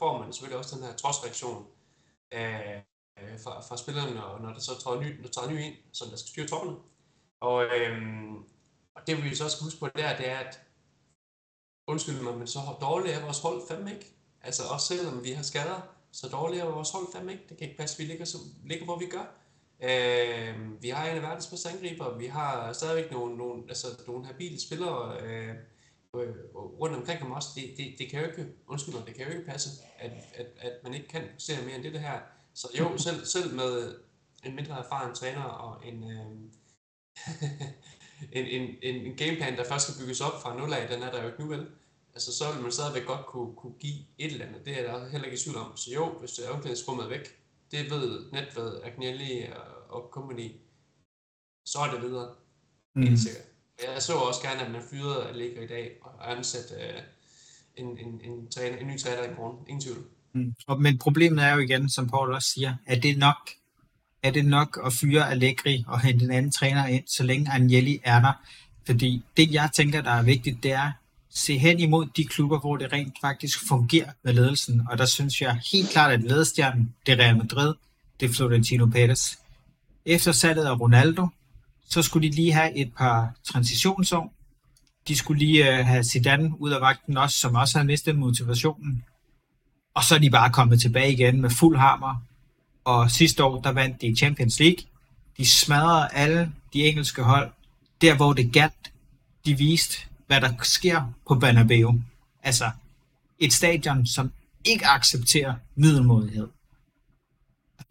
får man selvfølgelig også den her trodsreaktion fra spillerne, og når der så træder ny ind, som der skal styre toppen. Og det vi så skal huske på der, det er, at undskyld mig, men så dårligt er vores hold fandme ikke. Altså også selvom vi har skader, så dårligt er vores hold fandme ikke. Det kan ikke passe, vi ligger hvor vi gør. Vi har en af verdens bedste angriber, vi har stadigvæk nogle habile spillere rundt omkring om os. Det kan jo ikke, undskyld mig, det kan jo ikke passe, at man ikke kan se mere end det her. Så jo, selv med en mindre erfaren træner og en gameplan, der først skal bygges op fra 0 af, den er der jo ikke nu vel. Altså så vil man stadigvæk godt kunne give et eller andet, det er der heller ikke tvivl om. Så jo, hvis det er omklædningsrummet væk, det ved Nedvěd, Agnelli og company, så er det videre, helt sikkert. Jeg så også gerne, at man fyrede Allegri i dag og ansætte en ny træner i morgen, ingen tvivl. Men problemet er jo igen, som Paul også siger, at det nok er det nok at fyre Allegri og hente en anden træner ind, så længe Agnelli er der? Fordi det, jeg tænker, der er vigtigt, det er se hen imod de klubber, hvor det rent faktisk fungerer med ledelsen. Og der synes jeg helt klart, at ledestjernen, det er Real Madrid, det er Florentino Pérez. Efter salget af Ronaldo, så skulle de lige have et par transitionsår. De skulle lige have Zidane ud af vagten også, som også havde mistet motivationen. Og så er de bare kommet tilbage igen med fuld hammer. Og sidste år, der vandt de Champions League. De smadrede alle de engelske hold. Der, hvor det galt, de viste, hvad der sker på Bernabeu. Altså, et stadion, som ikke accepterer middelmådighed.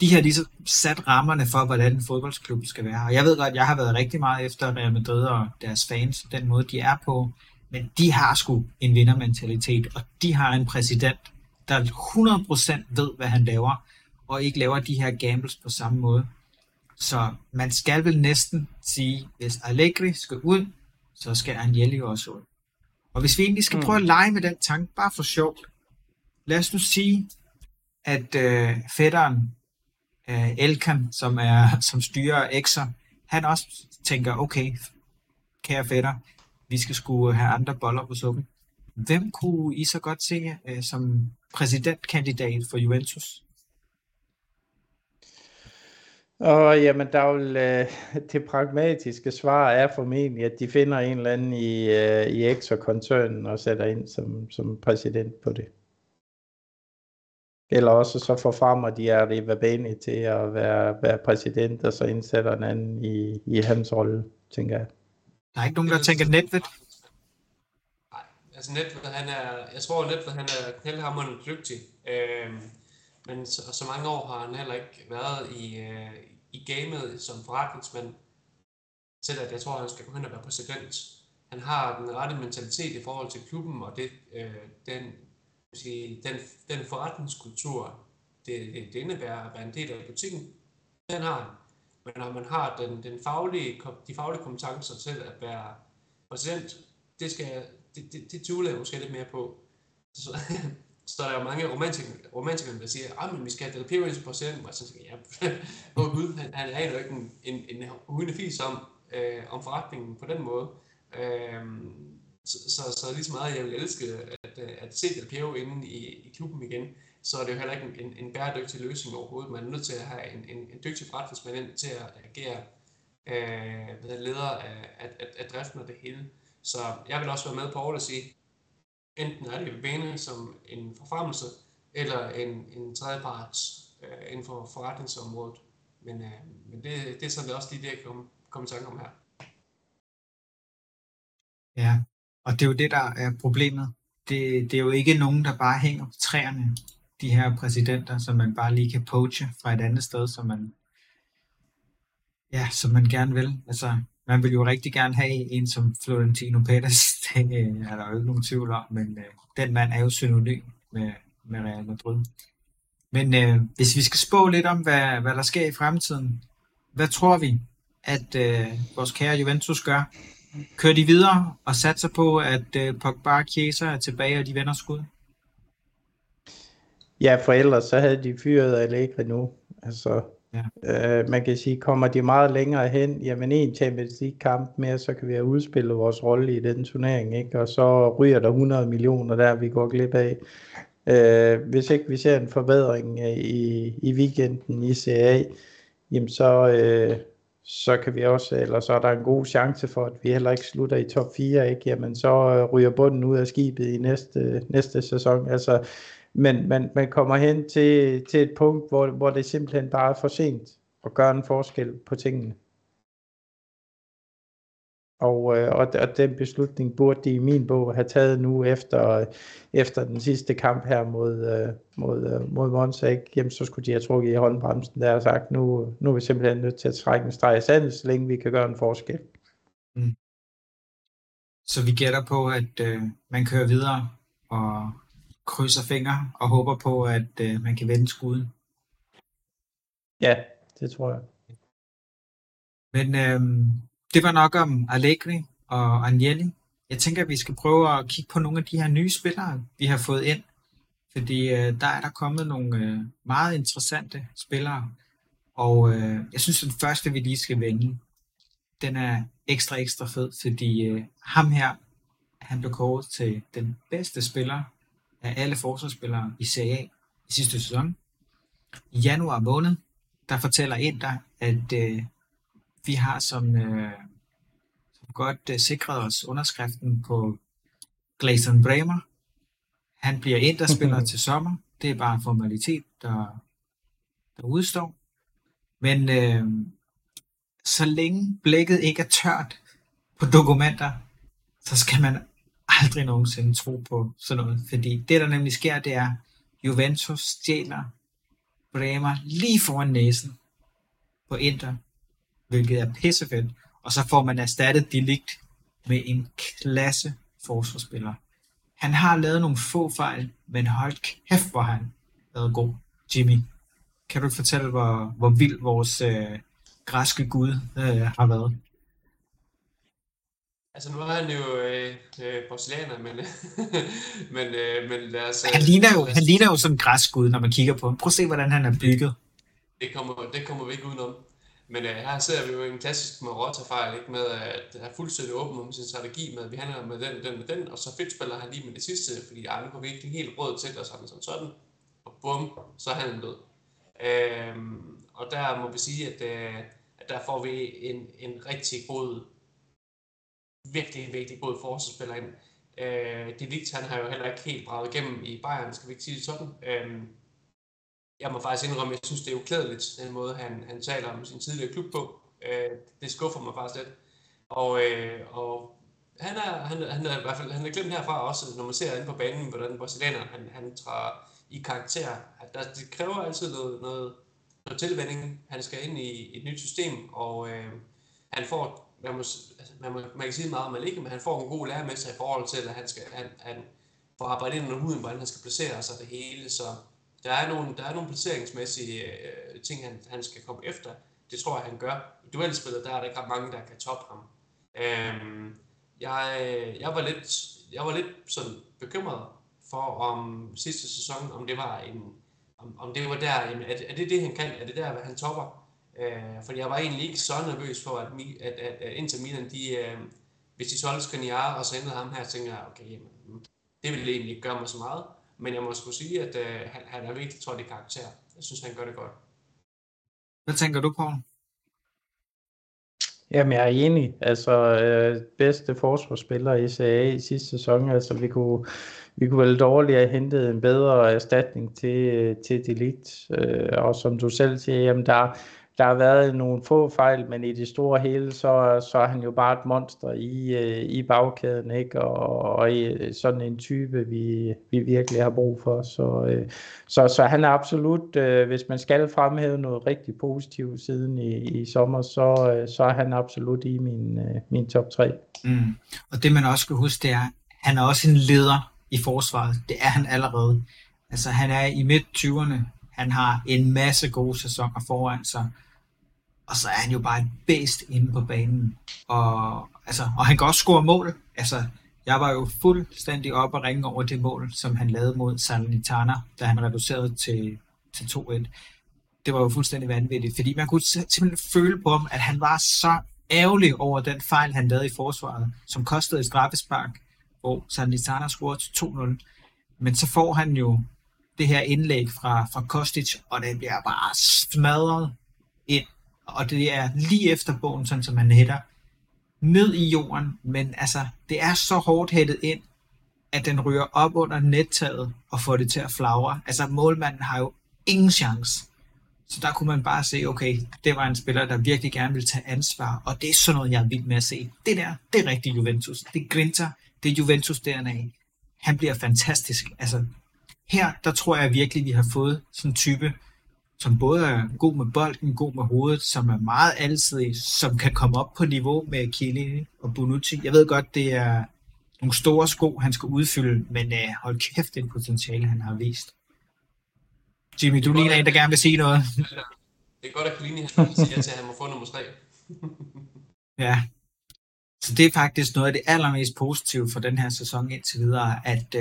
De har lige så sat rammerne for, hvordan en fodboldsklub skal være. Og jeg ved godt, at jeg har været rigtig meget efter Real Madrid og deres fans, den måde, de er på. Men de har sgu en vindermentalitet, og de har en præsident, der 100% ved, hvad han laver, og ikke laver de her gambles på samme måde. Så man skal vel næsten sige, hvis Allegri skal ud, så skal Agnelli også ud. Og hvis vi egentlig skal prøve at lege med den tanke, bare for sjovt. Lad os nu sige, at fætteren Elkan, som styrer X'er, han også tænker, okay, kære fætter, vi skal sgu have andre boller på suppen. Hvem kunne I så godt se som præsidentkandidat for Juventus? Jamen, det pragmatiske svar er formentlig, at de finder en eller anden i X'er-koncernen og sætter ind som præsident på det. Eller også så forfremmer de Arriva Bene til at være præsident, og så indsætter en anden i hans rolle, tænker jeg. Der er ikke nogen, der tænker Nedvěd? Nej, altså Nedvěd, jeg tror Nedvěd, han er knaldhamrende dygtig. Men så mange år har han heller ikke været i gamet som forretningsmand, til at jeg tror, han skal gå hen og være præsident. Han har den rette mentalitet i forhold til klubben, og den forretningskultur, det indebærer at være en del af butikken, den har han. Men når man har de faglige kompetencer til at være præsident, det tvivler jeg måske lidt mere på. Så der er jo mange romantikere, der siger, at vi skal have Del Piero som præsident, og så siger jeg, han er jo ikke en hudende fis om forretningen på den måde. Så lige så meget, jeg vil elske at se Del Piero inde i klubben igen, så er det jo heller ikke en bæredygtig løsning overhovedet. Man er nødt til at have en dygtig forretningsmand ind til at agere leder af driften og det hele. Så jeg vil også være med på Paul at sige, enten er det Vene som en forfremmelse, eller en tredjeparts inden for forretningsområdet. Men det er sådan det også lige det, jeg kom i tanke om her. Ja, og det er jo det, der er problemet. Det er jo ikke nogen, der bare hænger på træerne, de her præsidenter, som man bare lige kan poache fra et andet sted, som man gerne vil. Altså, man vil jo rigtig gerne have en som Florentino Pérez, det er der jo ikke nogen tvivl om, men den mand er jo synonym med Real Madrid. Men hvis vi skal spå lidt om, hvad der sker i fremtiden, hvad tror vi, at vores kære Juventus gør? Kører de videre og satser på, at Pogba og Chiesa er tilbage, og de vender skud? Ja, for ellers så havde de fyret Allegri nu. Altså, ja. Man kan sige, kommer de meget længere hen, jamen en Champions League-kamp mere, så kan vi have udspillet vores rolle i den turnering, ikke? Og så ryger der 100 millioner der, vi går glip af. Hvis ikke vi ser en forbedring i weekenden i Serie A, jamen så kan vi også, eller så er der en god chance for, at vi heller ikke slutter i top 4, ikke? Jamen så ryger bunden ud af skibet i næste sæson. Altså, men man kommer hen til et punkt, hvor det simpelthen bare er for sent at gøre en forskel på tingene. Og den beslutning burde de i min bog have taget nu efter den sidste kamp her mod Monza, ikke? Jamen, så skulle de have trukket i håndbremsen der og sagt, nu er vi simpelthen nødt til at trække en streg i sandet, så længe vi kan gøre en forskel. Mm. Så vi gætter på, at man kører videre og krydser fingre og håber på, at man kan vende skuden. Ja, det tror jeg. Men det var nok om Allegri og Agnelli. Jeg tænker, at vi skal prøve at kigge på nogle af de her nye spillere, vi har fået ind. Fordi der er der kommet nogle meget interessante spillere. Og jeg synes, at den første, vi lige skal vende, den er ekstra fed, fordi ham her, han blev kåret til den bedste spiller af alle forsvarsspillere i Serie A i sidste sæson. I januar måned, der fortæller Inter, at vi har som godt sikret os underskriften på Gleison Bremer. Han bliver Inter-spiller til sommer. Det er bare formalitet, der udstår. Men så længe blækket ikke er tørt på dokumenter, så skal man aldrig nogensinde tro på sådan noget. Fordi det, der nemlig sker, det er, Juventus stjæler Bremer lige foran næsen på Inter, hvilket er pissefedt. Og så får man erstattet De Ligt med en klasse forsvarsspiller. Han har lavet nogle få fejl, men hold kæft, hvor han været god. Jimmy, kan du ikke fortælle, hvor vild vores græske gud har været? Altså, nu er han jo brasilianer, men lad os... Han ligner jo sådan en græsk gud, når man kigger på ham. Prøv at se, hvordan han er bygget. Det kommer vi ikke udenom. Men her sidder vi jo i en klassisk Marotta-fejl, ikke, med at have fuldstændig åben om sin strategi med, at vi handler med den, og så fedtspiller han lige med det sidste, fordi nu kunne vi ikke helt råd til, og sådan, og bum, så er han død. Og der må vi sige, at der får vi en rigtig god, virkelig, virkelig god forsvarsspiller ind. De Ligt, han har jo heller ikke helt braget igennem i Bayern, skal vi ikke sige det sådan. Jeg må faktisk indrømme, jeg synes, det er uklædeligt, den måde, han taler om sin tidligere klub på. Det skuffer mig faktisk lidt. Og han er i hvert fald, han er glemt herfra også, når man ser inde på banen, hvordan brasilianeren han træder i karakter. Det kræver altid noget tilvænning. Han skal ind i et nyt system, og han får, man kan sige meget om Malik, men han får en god lærer med sig i forhold til, at han får arbejdet ind under huden, hvordan han skal placere sig det hele, så... Der er nogle placeringsmæssige ting, han skal komme efter. Det tror jeg, han gør. I duelspillet, der er der ikke ret mange, der kan toppe ham. Jeg var lidt sådan bekymret for om sidste sæson, om det var der, er det han kan, er det der, hvad han topper? For jeg var egentlig ikke så nervøs for, at Inter Milan, hvis de solgte Skriniar og så endte ham her, tænkte jeg, okay, jamen, det ville egentlig ikke gøre mig så meget. Men jeg må sgu sige, at han er virkelig trådt i karakter. Jeg synes, han gør det godt. Hvad tænker du, Paul? Jamen, jeg er enig. Altså, bedste forsvarsspiller i Serie A i sidste sæson. Altså, vi kunne vel dårligt have hentet en bedre erstatning til De Ligt. Og som du selv siger, jamen, der har været nogle få fejl, men i det store hele, så er han jo bare et monster i bagkæden, ikke? Og sådan en type, vi virkelig har brug for. Så han er absolut, hvis man skal fremhæve noget rigtig positivt siden i sommer, så er han absolut i min top 3. Mm. Og det man også skal huske, det er, han er også en leder i forsvaret. Det er han allerede. Altså han er i midt-20'erne. Han har en masse gode sæsoner foran sig. Og så er han jo bare et bæst inde på banen. Og han kan også score mål. Altså, jeg var jo fuldstændig oppe og ringe over det mål, som han lavede mod Salernitana, da han reducerede til 2-1. Det var jo fuldstændig vanvittigt, fordi man kunne simpelthen føle på ham, at han var så ærgerlig over den fejl, han lavede i forsvaret, som kostede et straffespark, hvor Salernitana scorede til 2-0. Men så får han jo det her indlæg fra Costić, og det bliver bare smadret ind. Og det er lige efter bogen, sådan som man hætter, ned i jorden, men altså, det er så hårdt hættet ind, at den ryger op under nettaget og får det til at flagre. Altså, målmanden har jo ingen chance. Så der kunne man bare se, okay, det var en spiller, der virkelig gerne ville tage ansvar, og det er sådan noget, jeg er vild med at se. Det der, det er rigtig Juventus. Det grinter, det er Juventus DNA. Han bliver fantastisk. Altså, her, der tror jeg virkelig, vi har fået sådan en type, som både er god med bolden, god med hovedet, som er meget alsidig, som kan komme op på niveau med Chiellini og Bonucci. Jeg ved godt, det er nogle store sko, han skal udfylde, men hold kæft, det potentiale, han har vist. Jimmy, du ligner en, der gerne vil sige noget. Det er godt, at Chiellini siger til, at han må få nummer 3. Ja, så det er faktisk noget af det allermest positive for den her sæson indtil videre, at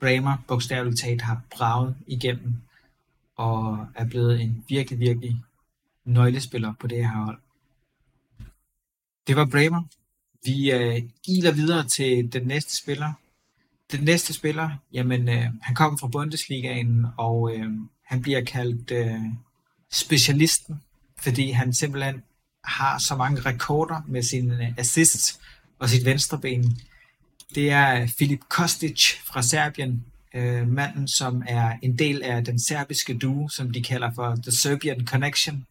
Bremer bogstaveligt talt har braget igennem og er blevet en virkelig, virkelig nøglespiller på det her hold. Det var Bremer. Vi iler videre til den næste spiller. Den næste spiller, jamen han kom fra Bundesligaen, og han bliver kaldt specialisten, fordi han simpelthen har så mange rekorder med sine assists og sit venstreben. Det er Filip Kostić fra Serbien, manden som er en del af den serbiske duo, som de kalder for The Serbian Connection,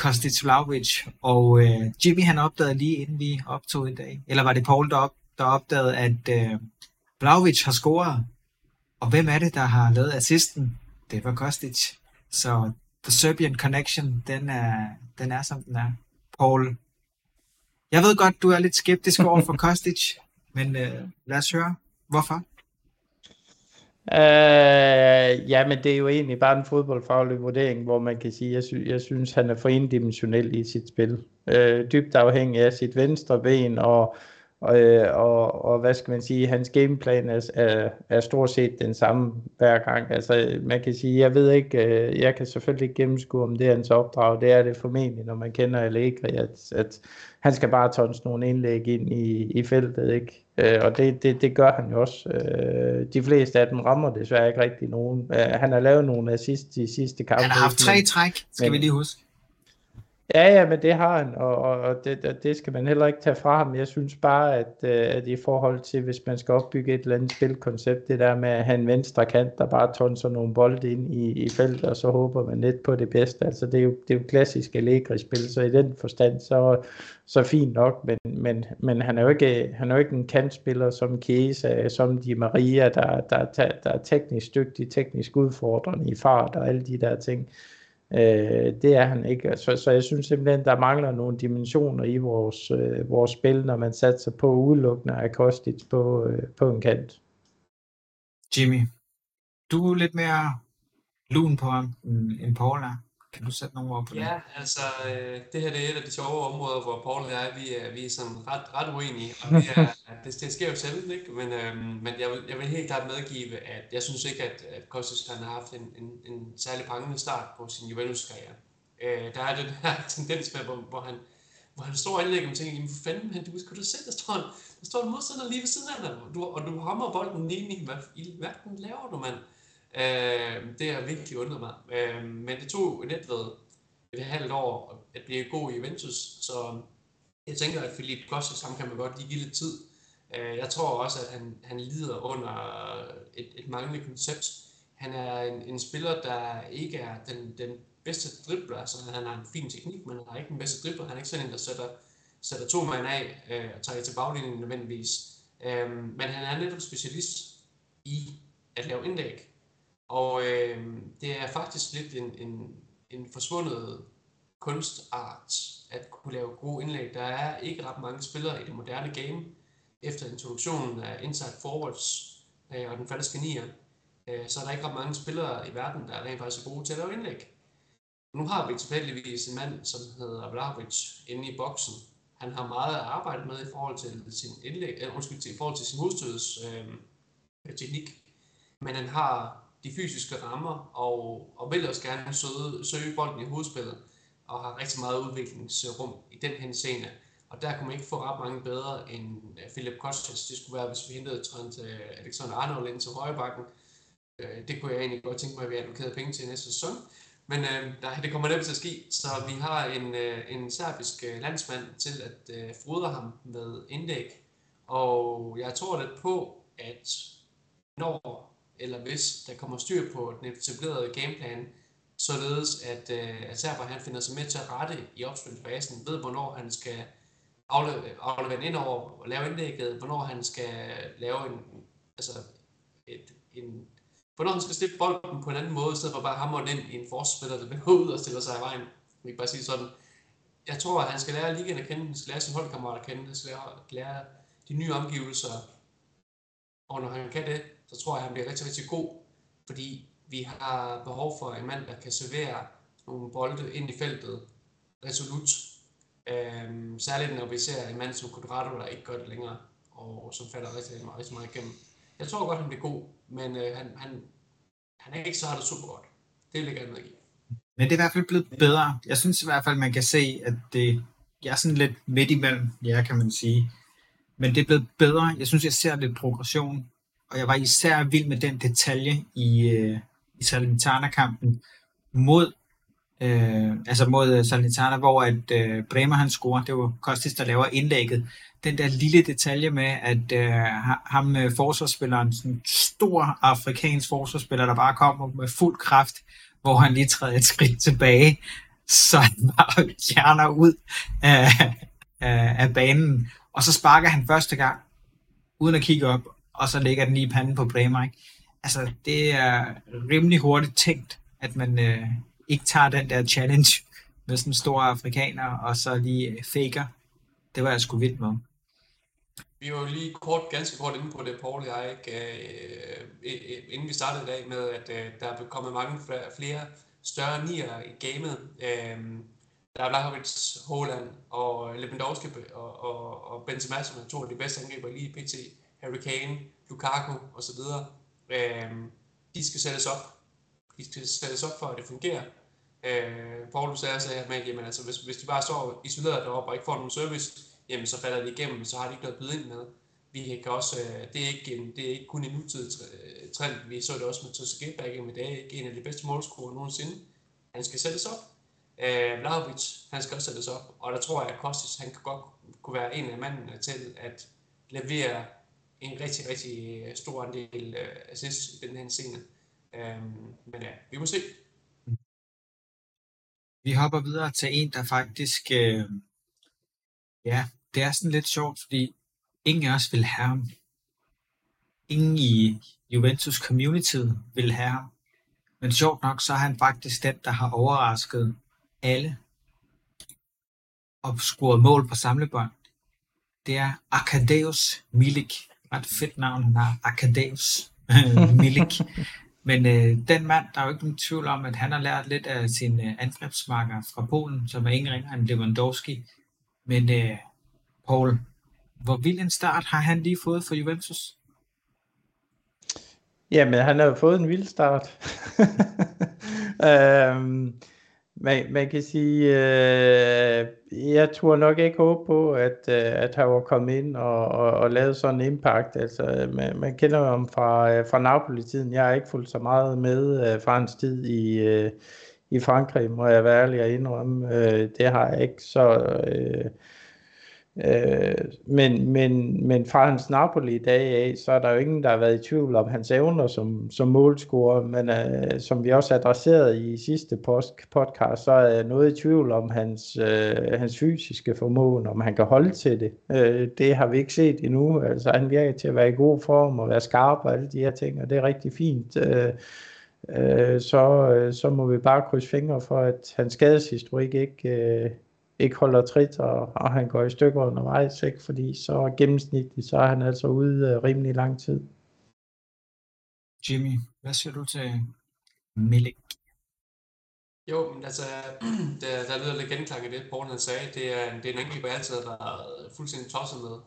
Kostić Vlahović, og Jimmy han opdagede lige inden vi optog i dag, eller var det Paul, der opdagede, at Vlahović har scoret, og hvem er det, der har lavet assisten? Det var Kostić. Så The Serbian Connection, den er som den er. Paul, jeg ved godt, du er lidt skeptisk over for Kostić, men lad os høre, hvorfor? Men det er jo egentlig bare en fodboldfaglig vurdering, hvor man kan sige, jeg synes, han er for endimensionel i sit spil. Dybt afhængig af sit venstre ben, og hvad skal man sige, hans gameplan er stort set den samme hver gang. Altså man kan sige, jeg ved ikke, jeg kan selvfølgelig ikke gennemskue, om det er hans opdrag. Det er det formentlig, når man kender Allegri, at han skal bare tonse nogle indlæg ind i feltet, ikke? Og det gør han jo også. De fleste af dem rammer desværre ikke rigtig nogen. Han har lavet nogle assist i sidste kamp. Han har haft 3 træk, skal vi lige huske. Ja, men det har han, og det skal man heller ikke tage fra ham. Jeg synes bare, at i forhold til, hvis man skal opbygge et eller andet spilkoncept, det der med at have en venstre kant, der bare tonser nogle bolde ind i feltet, og så håber man lidt på det bedste. Altså, det er jo klassisk Allegri-spil, så i den forstand, så fint nok, men han er jo ikke en kantspiller som Chiesa, som Di Maria, der er teknisk dygtig, teknisk udfordrende i fart og alle de der ting. Det er han ikke, så jeg synes simpelthen der mangler nogle dimensioner i vores spil, når man satser på udelukkende af Kostić på en kant. Jimmy, du er lidt mere lun på ham end Paul er. Kan du sætte nogle ord på det? Ja, altså det her er et af de sjove områder, hvor Paul og jeg vi er sådan ret uenige, og det sker jo sjældent, ikke? Men jeg vil helt klart medgive, at jeg synes ikke, at Kostić har haft en særlig prangende start på sin Juventus-karriere. Der er den her tendens med, hvor han står og anlægger og tænker, for fanden, men du kan sgu da se, der står en modstander lige ved siden af dig, og du hammer bolden lige i, hvad laver du, mand? Det har virkelig undret mig, men det tog Nedvěd et halvt år at blive god i Juventus, så jeg tænker, at Filip Kostić, ham kan man godt lige give lidt tid. Jeg tror også, at han lider under et manglende koncept. Han er en spiller, der ikke er den bedste dribler, så altså, han har en fin teknik, men han er ikke den bedste dribler. Han er ikke sådan en, der sætter 2 mand af og tager til baglinjen nødvendigvis, men han er netop specialist i at lave indlæg. Og det er faktisk lidt en forsvundet kunstart at kunne lave gode indlæg. Der er ikke ret mange spillere i det moderne game efter introduktionen af inside forwards og den falske nier. Så er der ikke ret mange spillere i verden, der er rent faktisk gode til at lave indlæg. Nu har vi tilfældigvis en mand, som hedder Vlahović, inde i boksen. Han har meget at arbejde med i forhold til sin indlæg, i forhold til sin modstøds teknik, men han har de fysiske rammer, og vil også gerne søge bolden i hovedspillet, og har rigtig meget udviklingsrum i den henseende. Og der kunne man ikke få ret mange bedre end Filip Kostić. Det skulle være, hvis vi hentede Trent Alexander-Arnold ind til højrebakken. Det kunne jeg egentlig godt tænke mig, at vi allokerede penge til næste sæson. Men nej, det kommer nemt til at ske, så vi har en serbisk landsmand til at fodre ham med indlæg. Og jeg tror lidt på, at når eller hvis der kommer styr på den etablerede gameplan, således at Serber han finder sig med til at rette i opspilsfasen, ved hvornår han skal aflevere ind over og lave indlægget, hvornår han skal lave hvornår han skal slippe bolden på en anden måde, i stedet for bare hamre den ind i en forsvarsspiller, der løber ud og stiller sig i vejen. Jeg vil ikke bare sige sådan. Jeg tror, at han skal lære ligaen at kende, han skal lære sine holdkammerater at kende, han skal lære de nye omgivelser, og når han kan det, så tror jeg, at han bliver rigtig, rigtig god, fordi vi har behov for en mand, der kan servere nogle bolde ind i feltet resolut. Særligt når vi ser en mand som Cuadrado, der ikke gør det længere, og som falder rigtig meget igennem. Jeg tror godt, han bliver god, men han er ikke så hardt og super godt. Det vil jeg gerne medgive. Men det er i hvert fald blevet bedre. Jeg synes i hvert fald, man kan se, at det jeg er sådan lidt midt imellem, ja, kan man sige. Men det er blevet bedre. Jeg synes, jeg ser lidt progression. Og jeg var især vild med den detalje i Salernitana-kampen mod Salernitana, hvor at Bremer han scorer. Det var Costić, der laver indlægget. Den der lille detalje med, at ham forsvarsspilleren, sådan en stor afrikansk forsvarsspiller, der bare kommer med fuld kraft, hvor han lige træder et skridt tilbage, så han bare hjerner ud af banen. Og så sparker han første gang, uden at kigge op, og så ligger den lige i panden på Bremer, ikke? Altså, det er rimelig hurtigt tænkt, at man ikke tager den der challenge med sådan store afrikanere, og så lige faker. Det var jeg sgu vildt med. Vi var jo lige ganske kort inde på det, Paul og jeg, inden vi startede i dag, med at der er kommet mange flere større nier i gamet. Der er Vlahović, Haaland og Lewandowski og Benzema, som er to af de bedste angriber lige i PT. Harry Kane, Lukaku osv. De skal sættes op. De skal sættes op for, at det fungerer. Paulus sagde, at altså, hvis de bare står isoleret deroppe og ikke får nogen service, jamen, så falder de igennem, så har de ikke noget at byde ind med. Vi kan også, det er ikke kun en nutidig trend. Vi så det også med Tuchel back in the day, ikke en af de bedste målscorer nogensinde. Han skal sættes op. Vlahović, han skal også sættes op. Og der tror jeg, at Costić, han kan godt kunne være en af mandene til at levere en rigtig, rigtig stor andel assist i den her scene. Men ja, vi må se. Vi hopper videre til en, der faktisk... det er sådan lidt sjovt, fordi ingen af os vil have ham. Ingen i Juventus community vil have ham. Men sjovt nok, så er han faktisk den, der har overrasket alle og scoret mål på samlebånd. Det er Arkadiusz Milik. Ret fedt navn, han har. Arkadiusz Milik. Men den mand, der er jo ikke nogen tvivl om, at han har lært lidt af sine angrebsmarker fra Polen, som er ingen ringer end Lewandowski. Men Paul, hvor vild en start har han lige fået for Juventus? Jamen, han har jo fået en vild start. Man kan sige, jeg tror nok ikke håbe på, at han var kommet ind og lavet sådan en impact. Altså, man kender ham fra Napoli-tiden. Jeg har ikke fulgt så meget med fra hans tid i Frankrig, må jeg være ærlig at indrømme. Det har jeg ikke så... Men fra hans Napoli i dag af, så er der jo ingen, der har været i tvivl om hans evner som målscorer, men som vi også adresserede i sidste podcast, så er jeg noget i tvivl om hans fysiske formåen, om han kan holde til det. Det har vi ikke set endnu, altså han virker til at være i god form og være skarp og alle de her ting, og det er rigtig fint. Så må vi bare krydse fingre for, at hans skadeshistorik ikke holder trit, og han går i stykker undervejs, ikke? Fordi så gennemsnitligt, så er han altså ude rimelig lang tid. Jimmy, hvad siger du til Milik? Jo, men altså, der lyder lidt genklang i det, Paul han sagde. Det er en angriber, jeg altid har været fuldstændig tosset med.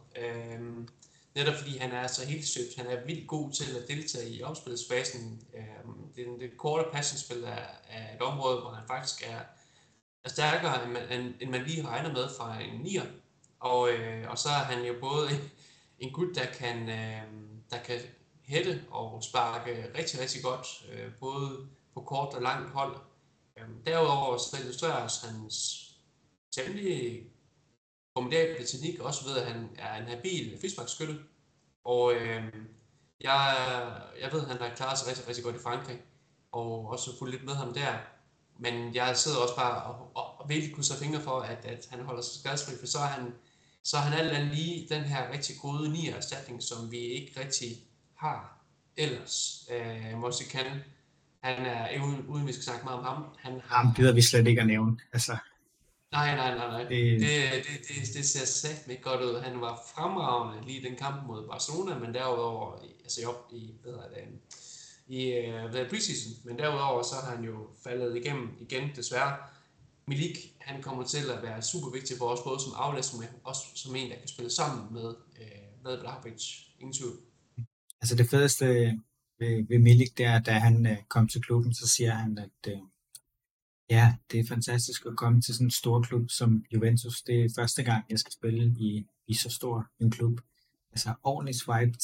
Netop fordi han er så helt søgt. Han er vildt god til at deltage i opspillesfasen. Det korte passionsspil er et område, hvor han faktisk er stærkere, end man lige regner med fra en nier. Og så er han jo både en gut, der kan hætte og sparke rigtig, rigtig godt, både på kort og langt hold. Derudover så illustreres hans temmelig formidable teknik også ved, at han er en habil frisparksskytte. Og jeg ved, at han har klaret sig rigtig, rigtig godt i Frankrig, og også fulgt lidt med ham der. Men jeg sidder også bare og virkelig kunne sætte fingre for, at han holder sig skadesfri, for så er han alt andet lige den her rigtig gode nier-erstatning, som vi ikke rigtig har ellers. Måske han er uden vi skal snakke meget om ham. Han gider vi slet ikke at nævne. Altså. Nej. Det ser satme ikke godt ud. Han var fremragende lige i den kamp mod Barcelona, men derudover altså op i i preseason, men derudover så har han jo faldet igennem igen, desværre. Milik, han kommer til at være super vigtig for os, både som aflastning, men også som en, der kan spille sammen med Vlahović. Ingen tvivl. Altså det fedeste ved Milik, det er, da han kom til klubben, så siger han, at Ja, det er fantastisk at komme til sådan en stor klub som Juventus. Det er første gang, jeg skal spille i så stor en klub. Altså ordentlig swipe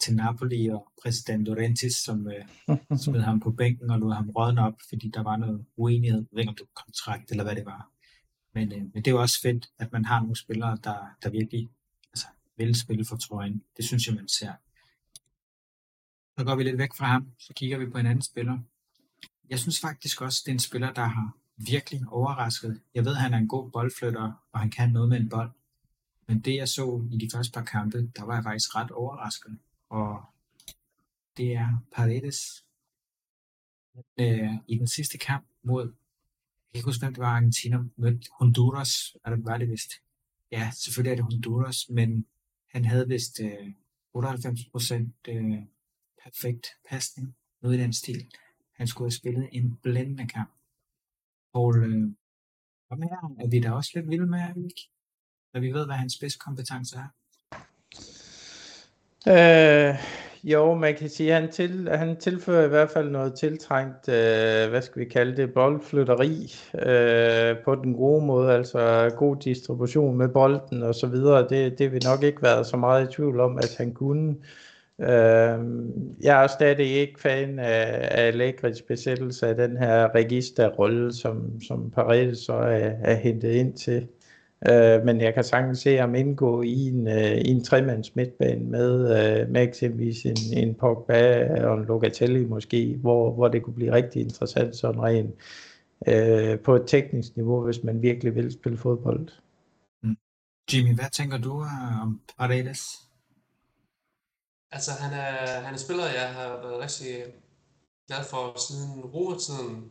til Napoli og præsident Laurentis, som smed ham på bænken og lod ham rådne op, fordi der var noget uenighed. Jeg ved ikke, om det var kontrakt eller hvad det var. Men det er jo også fedt, at man har nogle spillere, der virkelig vil spille for trøjen. Det synes jeg, man ser. Så går vi lidt væk fra ham, så kigger vi på en anden spiller. Jeg synes faktisk også, det er en spiller, der har virkelig overrasket. Jeg ved, han er en god boldflytter, og han kan noget med en bold. Men det, jeg så i de første par kampe, der var jeg faktisk ret overrasket. Og det er Paredes. I den sidste kamp mod, jeg kan ikke huske, hvem det var, Argentina, mod Honduras, eller hvad var det vist? Ja, selvfølgelig er det Honduras, men han havde vist 98% perfekt pasning, noget i den stil. Han skulle have spillet en blændende kamp. Paul, hvad med ham? Er vi da også lidt vilde med ham, ikke? Når vi ved, hvad hans spidskompetencer er. Jo, man kan sige, at han tilfører i hvert fald noget tiltrængt, hvad skal vi kalde det, boldflytteri på den gode måde, altså god distribution med bolden og så videre. Det vil nok ikke være så meget i tvivl om, at han kunne. Jeg er stadig ikke fan af Allegris besættelse af den her registerrolle, som Paredes så er hentet ind til. Men jeg kan sagtens se ham indgå i en tremands midtbane med eksempelvis en Pogba og en Locatelli måske, hvor det kunne blive rigtig interessant sådan rent på et teknisk niveau, hvis man virkelig vil spille fodbold. Jimmy, hvad tænker du om Paredes? Altså han er spiller, jeg har været rigtig glad for siden roertiden.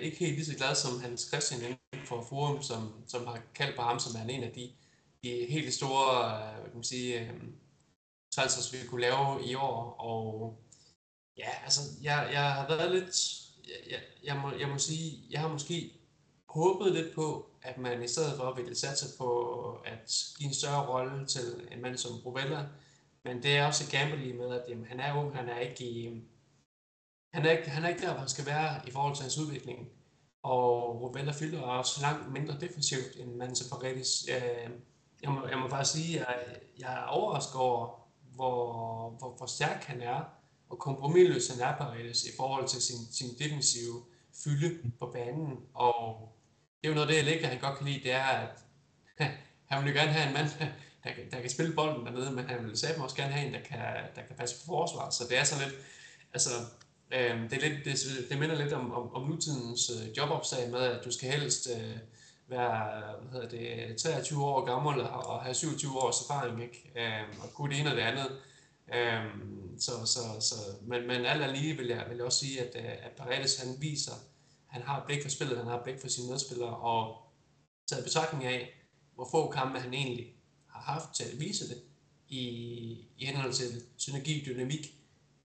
Ikke helt lige så glad som Hans Christian inden for Forum, som har kaldt på ham, som er en af de helt store transfers, vi kunne lave i år. Og ja, altså jeg har været lidt, jeg må sige, jeg har måske håbet lidt på, at man i stedet for ville satse på at give en større rolle til en mand som Rovella. Men det er også gamble med, at jamen, han er ung, han er ikke der, hvor han skal være i forhold til hans udvikling. Og Rovella fylder også langt mindre defensivt end manden til Paredes. Jeg må bare sige, at jeg er overrasket over, hvor stærk han er, og kompromisløs han er, Paredes, i forhold til sin defensive fylde på banen. Og det er jo noget, det jeg lægger, han godt kan lide, det er, at han vil gerne have en mand, der kan spille bolden dernede, men han vil selv også gerne have en, der kan passe på forsvar. Så det er sådan lidt, altså, det minder lidt om nutidens jobopslag med, at du skal helst være 23 år gammel og have 27 års erfaring, ikke? Og kunne det ene og det andet. Men alt alligevel vil jeg også sige, at Paredes, han viser, han har blik for spillet, han har blik for sine medspillere, og taget i betragtning af, hvor få kampe han egentlig har haft til at vise det i henhold til synergi dynamik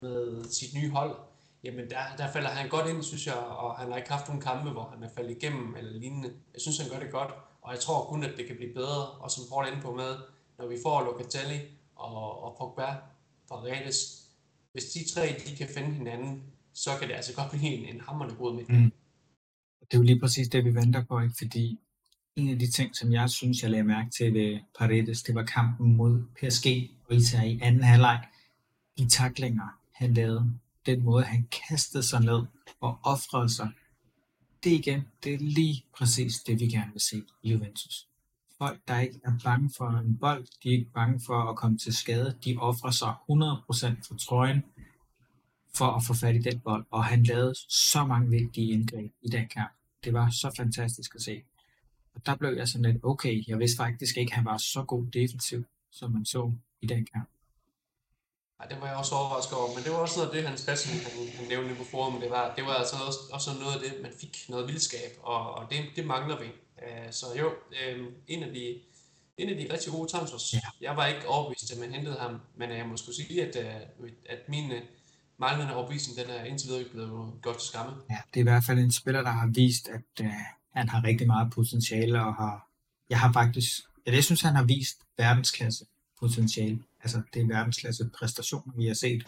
med sit nye hold, jamen der falder han godt ind, synes jeg, og han har ikke haft nogen kampe, hvor han er faldet igennem eller lignende. Jeg synes, han gør det godt, og jeg tror kun, at det kan blive bedre, og som Paul er inde på med, når vi får Locatelli og Pogba fra Redes, hvis de tre kan finde hinanden, så kan det altså godt blive en hammerende god med. Det er jo lige præcis det, vi venter på, ikke? Fordi en af de ting, som jeg synes, jeg lagde mærke til ved Paredes, det var kampen mod PSG, og især i anden halvleg. De taklinger, han lavede, den måde, han kastede sig ned og ofrede sig. Det igen, det er lige præcis det, vi gerne vil se i Juventus. Folk, der ikke er bange for en bold, de er ikke bange for at komme til skade, de ofrer sig 100% for trøjen for at få fat i den bold. Og han lavede så mange vigtige indgreb i den kamp. Det var så fantastisk at se. Og der blev jeg sådan lidt, okay, jeg vidste faktisk ikke, at han var så god defensiv, som man så i den kamp. Nej, det var jeg også overrasket over, men det var også noget af det, Hans Christian, han nævnte på forum, det var altså også noget af det, man fik noget vildskab, og det mangler vi. Så jo, en af de rigtig gode transfers. Ja. Jeg var ikke overbevist, at man hentede ham, men jeg må sgu sige, at min manglende overbevisning, den er indtil videre blevet godt til skamme. Ja, det er i hvert fald en spiller, der har vist, at han har rigtig meget potentiale, og jeg synes, han har vist verdensklasse potentiale. Altså, det er verdensklasse præstationer, vi har set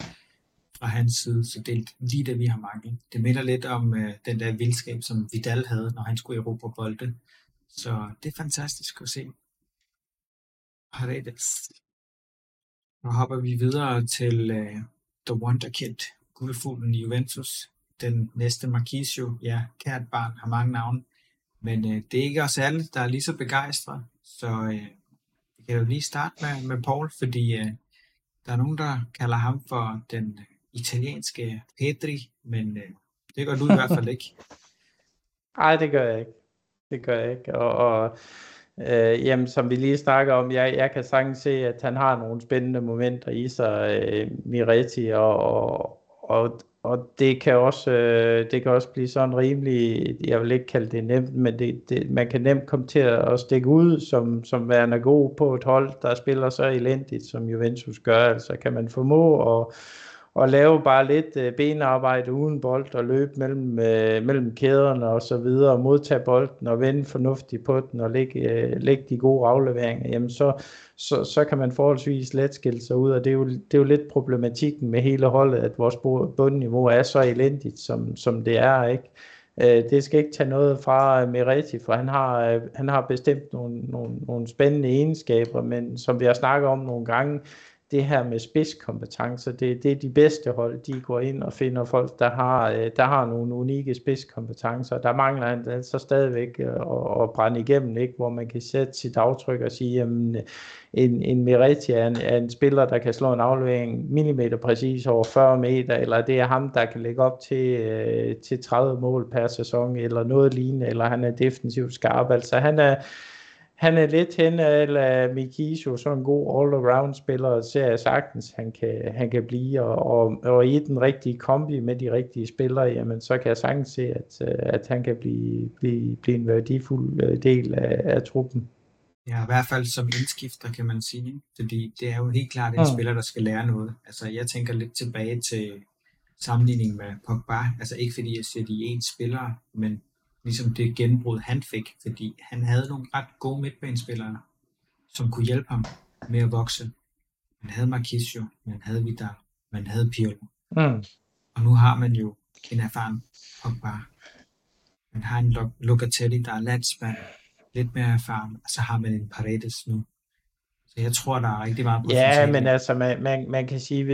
fra hans side, så det er lige det, vi har manglet. Det minder lidt om den der vildskab, som Vidal havde, når han skulle erobre bolde. Så det er fantastisk at se. Paredes. Nu hopper vi videre til The Wonderkid, guldfuglen i Juventus. Den næste Marquisio, ja, kært barn, har mange navne. Men det er ikke os alle, der er lige så begejstret. Så vi kan jo lige starte med Paul, fordi der er nogen, der kalder ham for den italienske Pedri, men det gør du i hvert fald ikke. Nej, det gør jeg ikke. Det gør jeg ikke. Jamen, som vi lige snakker om, jeg kan sagtens se, at han har nogle spændende momenter i sig, Miretti, og det kan også blive sådan rimelig, jeg vil ikke kalde det nemt, men man kan nemt komme til at stikke ud som værende god på et hold, der spiller så elendigt, som Juventus gør. Altså kan man formå at lave bare lidt benarbejde uden bold og løbe mellem kæderne og så videre, og modtage bolden og vende fornuftigt på den og lægge de gode afleveringer, jamen så kan man forholdsvis let skille sig ud, og det er jo lidt problematikken med hele holdet, at vores bundniveau er så elendigt, som det er, ikke? Det skal ikke tage noget fra Miretti, for han har bestemt nogle spændende egenskaber, men som vi har snakket om nogle gange, det her med spidskompetencer, det er de bedste hold, de går ind og finder folk, der har nogle unikke spidskompetencer. Der mangler han så stadigvæk at brænde igennem, ikke? Hvor man kan sætte sit aftryk og sige, jamen, en Miretti er en spiller, der kan slå en aflevering millimeter præcis over 40 meter, eller det er ham, der kan lægge op til 30 mål per sæson, eller noget lignende, eller han er defensivt skarp. Altså han er lidt hen af Mikiso, sådan en god all-around-spiller, ser jeg sagtens, han kan blive, og i den rigtige kombi med de rigtige spillere, jamen, så kan jeg sagtens se, at han kan blive en værdifuld del af truppen. Ja, i hvert fald som indskifter, kan man sige, fordi det er jo helt klart en spiller, der skal lære noget. Altså, jeg tænker lidt tilbage til sammenligningen med Pogba, altså ikke fordi jeg siger, de er én spillere, men ligesom det gennembrud, han fik, fordi han havde nogle ret gode midtbanespillere, som kunne hjælpe ham med at vokse. Man havde Marquisio, man havde Vidal, man havde Pirlo. Mm. Og nu har man jo en erfaren Pogba. Man har en Locatelli, der er landsmand, lidt mere erfaren, og så har man en Paredes nu. Så jeg tror, der er rigtig meget potentiale. Ja, men altså, man kan sige,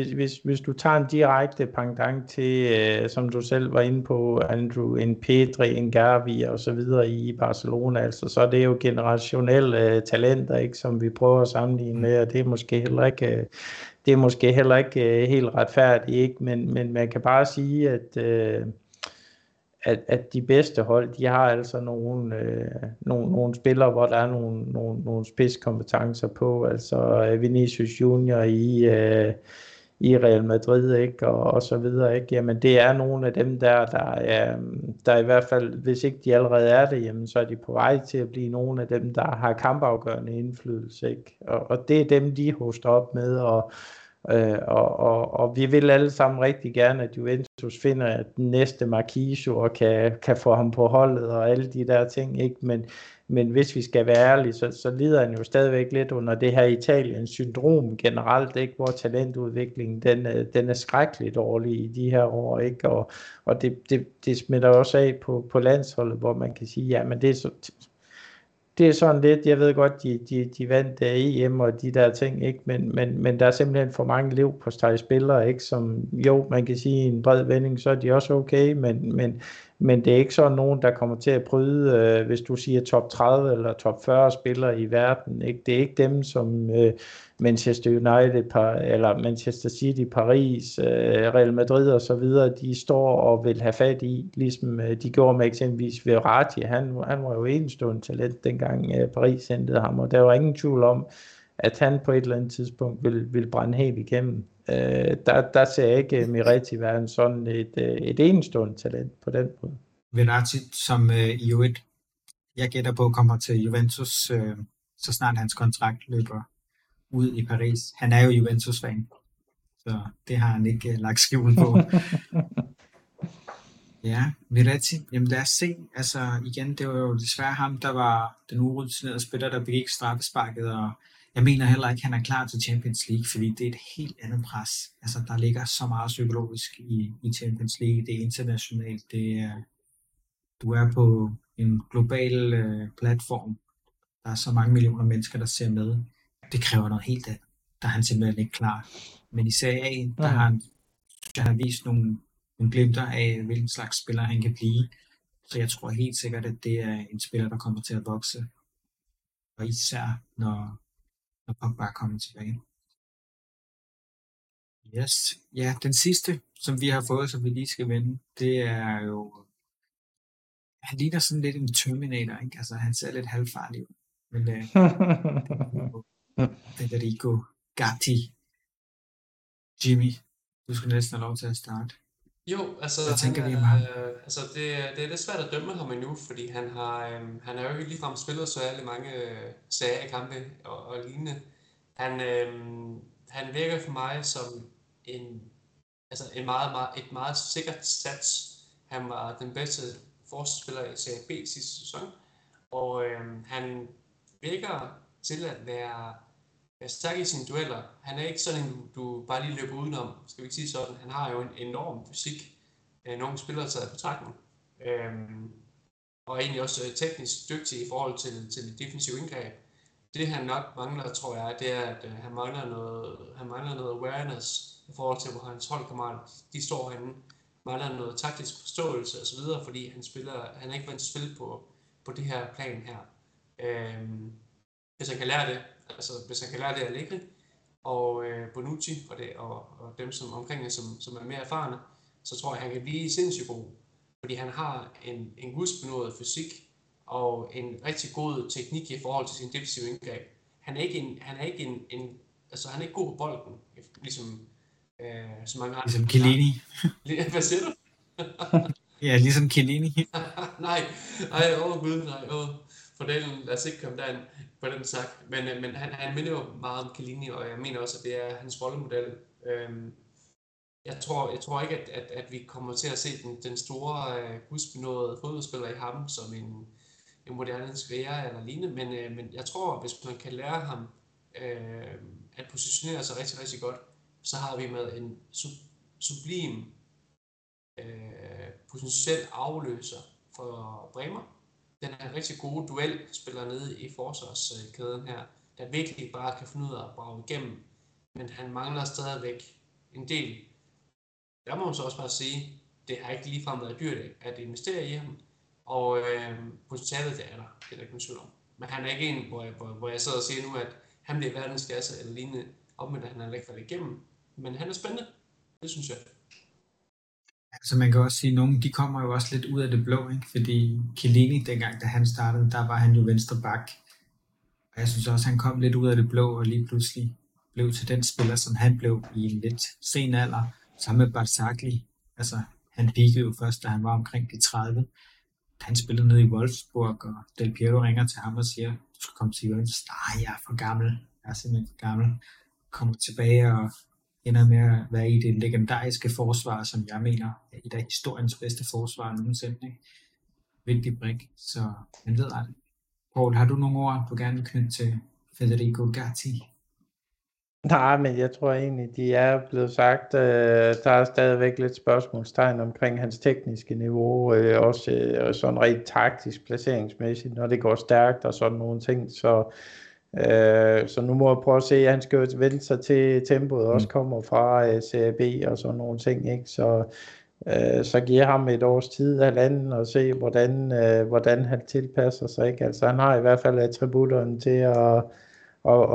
hvis du tager en direkte pendant til, som du selv var inde på, Andrew, en Pedri, en Gavi og så videre i Barcelona, altså, så er det jo generationelle talenter, ikke, som vi prøver at sammenligne med, og det er måske heller ikke... helt retfærdigt, ikke? Men man kan bare sige, at de bedste hold, de har altså nogle spillere, hvor der er nogle spidskompetencer på, altså Vinicius Junior i Real Madrid, ikke, og så videre, ikke. Jamen det er nogle af dem der i hvert fald, hvis ikke de allerede er det, jamen så er de på vej til at blive nogle af dem, der har kampafgørende indflydelse, ikke. Og det er dem, de hoster op med, og vi vil alle sammen rigtig gerne, at Juventus finder den næste Marquisio og kan få ham på holdet og alle de der ting, ikke? Men hvis vi skal være ærlige, så lider han jo stadigvæk lidt under det her Italiens syndrom generelt, ikke? Hvor talentudviklingen den er skrækkeligt dårlig i de her år, ikke? Og det smitter også af på landsholdet, hvor man kan sige, ja, men det er så... Det er sådan lidt, jeg ved godt, de vandt EM og de der ting, ikke? Men der er simpelthen for mange livpåsteg spillere, ikke? Som, jo, man kan sige i en bred vending, så er de også okay, men det er ikke sådan nogen, der kommer til at bryde, hvis du siger top 30 eller top 40 spillere i verden, ikke? Det er ikke dem, som Manchester United eller Manchester City, Paris, Real Madrid og så videre, de står og vil have fat i, ligesom de gjorde med eksempelvis Verratti. Han var jo enestående talent, dengang Paris hentede ham, og der var ingen tvivl om, at han på et eller andet tidspunkt vil brænde helt igennem. Der ser jeg ikke Miretti være en sådan et enestående talent på den måde. Verratti, som i øvrigt, jeg gætter på, kommer til Juventus, så snart hans kontrakt løber ud i Paris. Han er jo Juventus-fan, så det har han ikke lagt skjul på. Ja, Miretti, jamen lad os se. Altså igen, det var jo desværre ham, der var den urutinerede spiller, der begik straffesparket, og Jeg mener heller ikke, at han er klar til Champions League, fordi det er et helt andet pres. Altså, der ligger så meget psykologisk i Champions League. Det er internationalt. Det er, du er på en global platform. Der er så mange millioner mennesker, der ser med. Det kræver noget helt andet. Der er han simpelthen ikke klar. Men i Serie A, der har han vist nogle glimter af, hvilken slags spiller han kan blive. Så jeg tror helt sikkert, at det er en spiller, der kommer til at vokse. Og især, når Pogba kommer tilbage. Yes. Ja, den sidste, som vi har fået, som vi lige skal vende, det er jo... Han ligner sådan lidt en Terminator, ikke? Altså, han ser lidt halvfarlig ud. Men Federico Gatti. Jimmy, du skal næsten have lov til at starte. Jo, altså, det er lidt svært at dømme ham endnu, fordi han har jo ikke ligefrem spillet så ærlig mange seriøse kampe og lignende. Han virker for mig som et meget sikkert sats. Han var den bedste forsvarsspiller i Serie B sidste sæson, og han virker til at være stærk i sine dueller. Han er ikke sådan en, du bare lige løber udenom, skal vi ikke sige sådan. Han har jo en enorm fysik, nogle spillere tager i betragtning, og egentlig også teknisk dygtig i forhold til defensive indgreb. Det han nok mangler, tror jeg, det er, at han mangler noget awareness i forhold til, hvor hans holdkammerater de står henne. Mangler noget taktisk forståelse osv., fordi han er ikke vant til at spille på det her plan her. Hvis han kan lære det, af Allegri og Bonucci og dem som omkring det, som er mere erfarne, så tror jeg, han kan blive sindssygt god. Fordi han har en gudsbenået fysik og en rigtig god teknik i forhold til sin defensive indgreb. Han er ikke god på bolden, ligesom så mange andre. Ligesom Chiellini. Hvad siger du? Ja, ligesom Chiellini. Nej, fordelen, lad os ikke komme derind på den sag. Men han minder jo meget om Chiellini, og jeg mener også, at det er hans rollemodel. Jeg tror ikke, at vi kommer til at se den store gudsbenåede fodboldspiller i ham som en moderne Sakharia eller lignende, men jeg tror, at hvis man kan lære ham at positionere sig rigtig, rigtig godt, så har vi med en sublim potentiel afløser for Bremer. Den er en rigtig god duelspiller nede i forsvarskæden her, der virkelig bare kan finde ud af at brage igennem, men han mangler stadigvæk en del. Der må man så også bare sige, det har ikke ligefrem været dyrt at investere i ham, og potentialet det er der ikke nogen tvivl om. Men han er ikke en, hvor jeg sidder og siger nu, at han bliver verdensklasse eller lignende, opmøder han er ikke faldet igennem, men han er spændende, det synes jeg. Altså man kan også sige, at nogle de kommer jo også lidt ud af det blå, ikke? Fordi Chiellini, dengang da han startede, der var han jo venstre bak. Og jeg synes også, han kom lidt ud af det blå, og lige pludselig blev til den spiller, som han blev i en lidt sen alder, sammen med Barzagli. Altså han peakede jo først, da han var omkring de 30. Han spillede ned i Wolfsburg, og Del Piero ringer til ham og siger, du skal komme til Juventus. Nej, jeg er for gammel. Jeg er simpelthen for gammel. Kommer tilbage og ender med at være i det legendariske forsvar, som jeg mener er et af historiens bedste forsvar nogensinde. Ikke? Vigtig brik, så man ved aldrig. Paul, har du nogle ord, du gerne vil knytte til Federico Gatti? Nej, men jeg tror egentlig, de er blevet sagt. Der er stadigvæk lidt spørgsmålstegn omkring hans tekniske niveau, også sådan rent taktisk placeringsmæssigt, når det går stærkt og sådan nogle ting, så nu må jeg prøve at se, at han skal jo vende sig til tempoet også kommer fra CAB og sådan nogle ting, ikke? Så giver ham et års tid, halvanden, og se hvordan han tilpasser sig, ikke? Altså han har i hvert fald attributterne til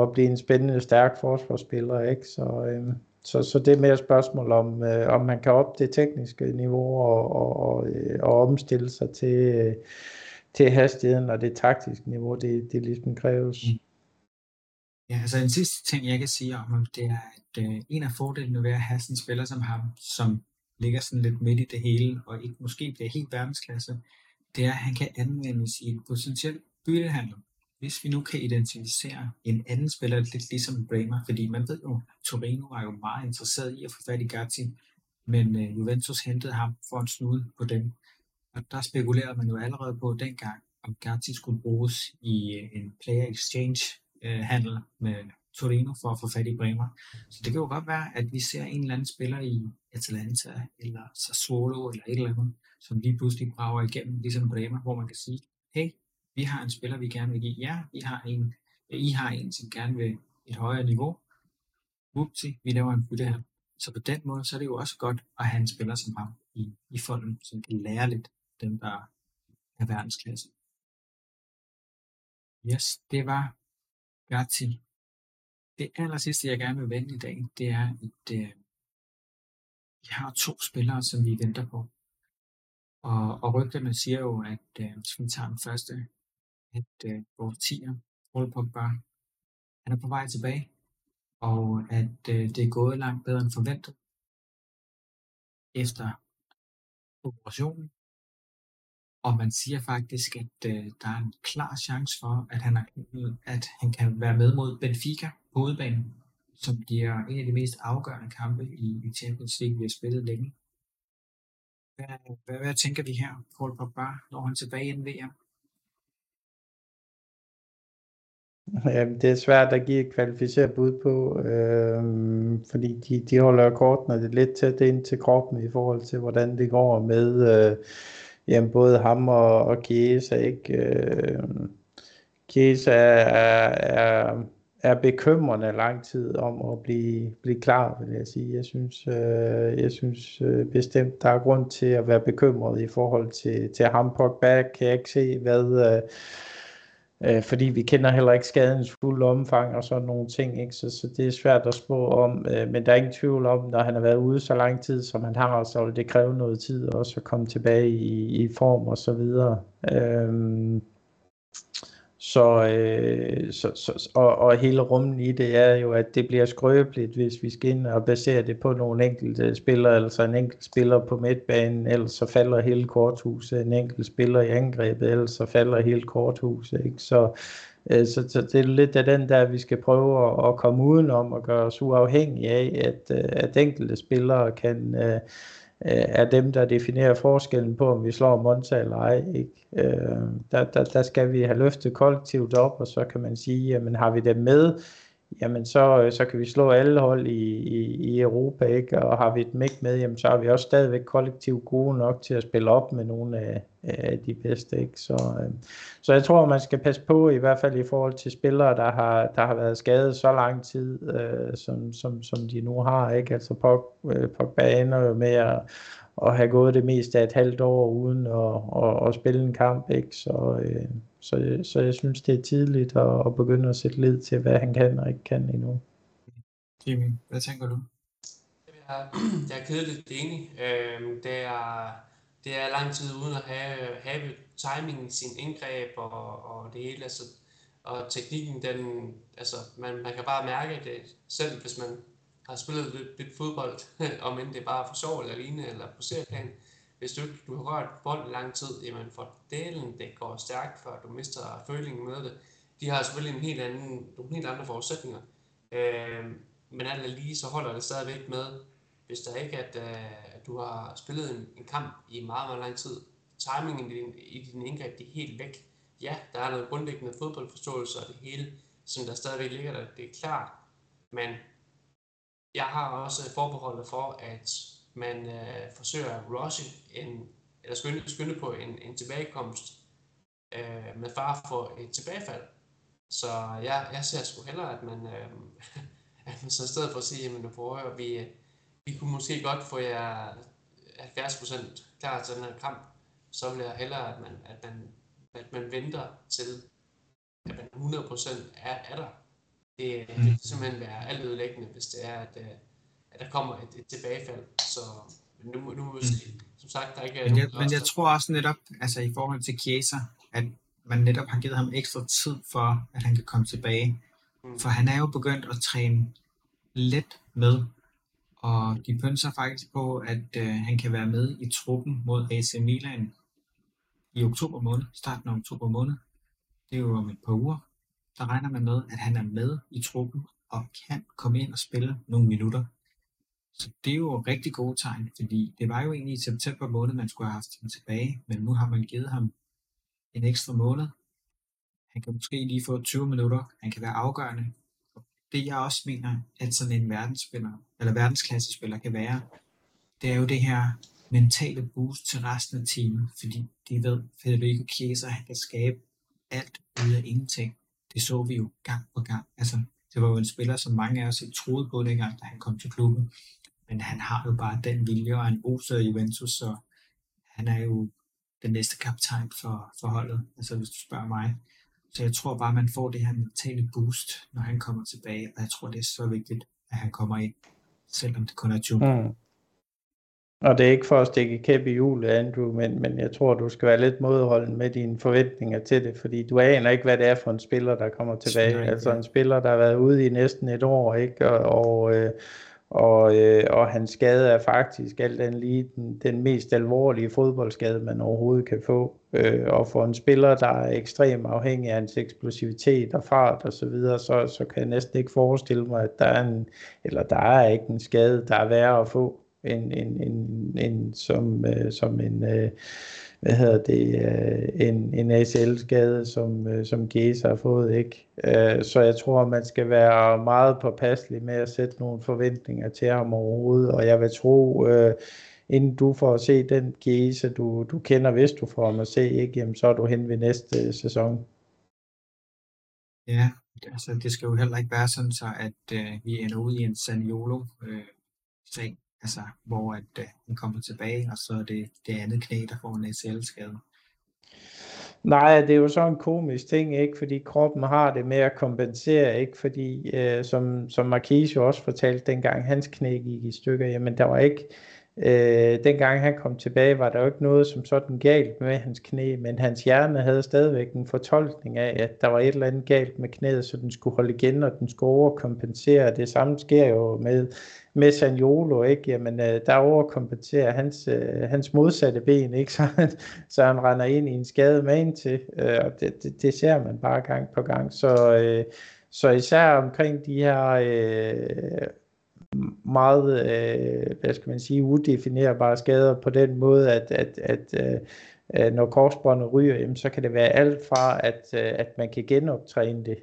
at blive en spændende, stærk forsvarsspiller, ikke? Så det er mere et spørgsmål om man kan op det tekniske niveau og omstille sig til hastigheden og det taktiske niveau, det ligesom kræves. Ja, altså en sidste ting, jeg kan sige om ham, det er, at en af fordelene ved at have sådan en spiller som ham, som ligger sådan lidt midt i det hele, og ikke måske bliver helt verdensklasse, det er, at han kan anvendes i en potentiel byttehandel. Hvis vi nu kan identificere en anden spiller, lidt ligesom Bremer, fordi man ved jo, Torino var jo meget interesseret i at få fat i Gatti, men Juventus hentede ham for en snude på dem. Og der spekulerede man jo allerede på dengang, om Gatti skulle bruges i en player exchange handel med Torino for at få fat i Bremer. Så det kan jo godt være, at vi ser en eller anden spiller i Atalanta eller Sassuolo eller et eller andet, som lige pludselig brager igennem, ligesom Bremer, hvor man kan sige, hey, vi har en spiller, vi gerne vil give jer, I har en, som gerne vil et højere niveau. Upsi, vi laver en bytte her. Så på den måde, så er det jo også godt at have en spiller som ham i folden, som kan lære lidt dem, der er verdensklasse. Yes, det var Gatti. Det aller sidste, jeg gerne vil vende i dag, det er, at vi har 2 spillere, som vi venter på. Og rygterne siger jo, at hvis vi tager den første, at vores 10'er, Paul Pogba, han er på vej tilbage, og at det er gået langt bedre end forventet efter operationen. Og man siger faktisk, at der er en klar chance for, at han kan være med mod Benfica på udebanen, som bliver en af de mest afgørende kampe i Champions League, vi har spillet længe. Hvad tænker vi her? Paul Pogba, når han tilbage inden VM? Jamen, det er svært at give et kvalificeret bud på, fordi de holder kortene lidt tæt ind til kroppen i forhold til, hvordan det går med både ham og Chiesa, ikke? Chiesa er bekymrende lang tid om at blive klar, vil jeg sige. Jeg synes bestemt, der er grund til at være bekymret i forhold til ham. Pogba kan jeg ikke se, hvad... fordi vi kender heller ikke skadens fulde omfang og sådan nogle ting, ikke? Så det er svært at spå om, men der er ingen tvivl om, når han har været ude så lang tid, som han har, så vil det kræve noget tid også at komme tilbage i form og så videre. Og hele rummen i det er jo, at det bliver skrøbeligt, hvis vi skal ind og basere det på nogle enkelte spillere, altså en enkelt spiller på midtbanen, ellers så falder hele korthuset, en enkelt spiller i angrebet, ellers så falder hele korthuset, ikke? Så det er lidt af den der, vi skal prøve at komme udenom og gøre os uafhængige af, at enkelte spillere kan... er dem, der definerer forskellen på, om vi slår Monza eller ej, ikke? Der skal vi have løftet kollektivt op, og så kan man sige, jamen har vi dem med, jamen så kan vi slå alle hold i Europa, ikke? Og har vi dem ikke med, jamen så er vi også stadigvæk kollektivt gode nok til at spille op med nogle af de bedste, ikke? Så jeg tror, man skal passe på, i hvert fald i forhold til spillere, der har været skadet så lang tid, som de nu har, ikke? Altså Pogba ender jo med at have gået det meste af et halvt år uden at spille en kamp, ikke? Så jeg synes, det er tidligt at begynde at sætte lid til, hvad han kan og ikke kan endnu. Jimmy, hvad tænker du? Jeg er kedeligt enig. Det er lang tid uden at have timingen, sin indgreb og det hele. Altså, og teknikken, den, altså, man kan bare mærke det selv, hvis man har spillet lidt fodbold, om end det bare er for sjov eller lignende, eller på serieplan. Hvis du har rørt bold i lang tid, jamen for delen, det går stærkt, før du mister følingen med det. De har selvfølgelig nogle helt andre forudsætninger. Men alt lige, så holder det stadigvæk med, hvis der ikke er, at du har spillet en kamp i meget, meget lang tid. Timingen i din indgreb, det er helt væk. Ja, der er noget grundlæggende fodboldforståelse og det hele, som der stadigvæk ligger der, det er klart. Men jeg har også forbeholdet for, at man forsøger at rushe eller skynde på en tilbagekomst med fare for et tilbagefald. Så jeg ser sgu hellere, at man så i stedet for at sige, jamen prøver vi kunne måske godt få jer 70% klar til den her kamp, så vil jeg hellere, at man venter til, at man 100% er der. Det vil simpelthen være altødelæggende, hvis det er, at der kommer et tilbagefald, så nu må vi se. Som sagt, der ikke er men jeg tror også netop, altså i forhold til Chiesa, at man netop har givet ham ekstra tid for, at han kan komme tilbage. For han er jo begyndt at træne let med, og de pønser faktisk på, at han kan være med i truppen mod AC Milan i oktober måned, starten af oktober måned. Det er jo om et par uger. Der regner man med, at han er med i truppen og kan komme ind og spille nogle minutter. Så det er jo rigtig gode tegn, fordi det var jo egentlig i september måned, man skulle have haft ham tilbage, men nu har man givet ham en ekstra måned. Han kan måske lige få 20 minutter. Han kan være afgørende. Det jeg også mener, at sådan en verdensklassespiller kan være, det er jo det her mentale boost til resten af teamet, fordi de ved, Federico Chiesa, han kan skabe alt ud af ingenting. Det så vi jo gang på gang. Altså, det var jo en spiller, som mange af os troede på dengang, da han kom til klubben. Men han har jo bare den vilje, og han oser Juventus, så han er jo den næste kaptajn for holdet, altså hvis du spørger mig. Så jeg tror bare, man får det her mentale boost, når han kommer tilbage, og jeg tror, det er så vigtigt, at han kommer ind, selvom det kun er 20. Mm. Og det er ikke for at stikke kæp i hjulet, Andrew, men jeg tror, du skal være lidt modholden med dine forventninger til det, fordi du aner ikke, hvad det er for en spiller, der kommer tilbage. Nej, altså en spiller, der har været ude i næsten et år, ikke? Og hans skade er faktisk alt andet lige den mest alvorlige fodboldskade, man overhovedet kan få. Og for en spiller, der er ekstremt afhængig af hans eksplosivitet og fart og så videre, så kan jeg næsten ikke forestille mig, at der er ikke en skade, der er værre at få en ACL-skade, som Gese har fået, ikke? Så jeg tror, man skal være meget påpasselig med at sætte nogle forventninger til ham overhovedet, og jeg vil tro, inden du får at se den Gese, du kender, hvis du får ham at se, ikke? Jamen, så er du hen ved næste sæson. Ja, altså det skal jo heller ikke være sådan, så at vi ender ude i en Saniolo-sag. Altså, hvor at, han kommer tilbage, og så er det andet knæ, der får en ACL-skade. Nej, det er jo sådan en komisk ting, ikke? Fordi kroppen har det med at kompensere, ikke? Fordi, som Marquise jo også fortalte, dengang hans knæ gik i stykker, jamen der var ikke... dengang han kom tilbage, var der jo ikke noget som sådan galt med hans knæ, men hans hjerne havde stadigvæk en fortolkning af, at der var et eller andet galt med knæet, så den skulle holde igen, og den skulle overkompensere. Det samme sker jo med Saniolo, ikke? Jamen, der overkompenserer hans modsatte ben, ikke? Så han render ind i en skade magen til, og det ser man bare gang på gang. Så især omkring de her... meget, hvad skal man sige, udefinerbare skader på den måde, at når korsbåndet ryger, jamen, så kan det være alt fra, at man kan genoptræne det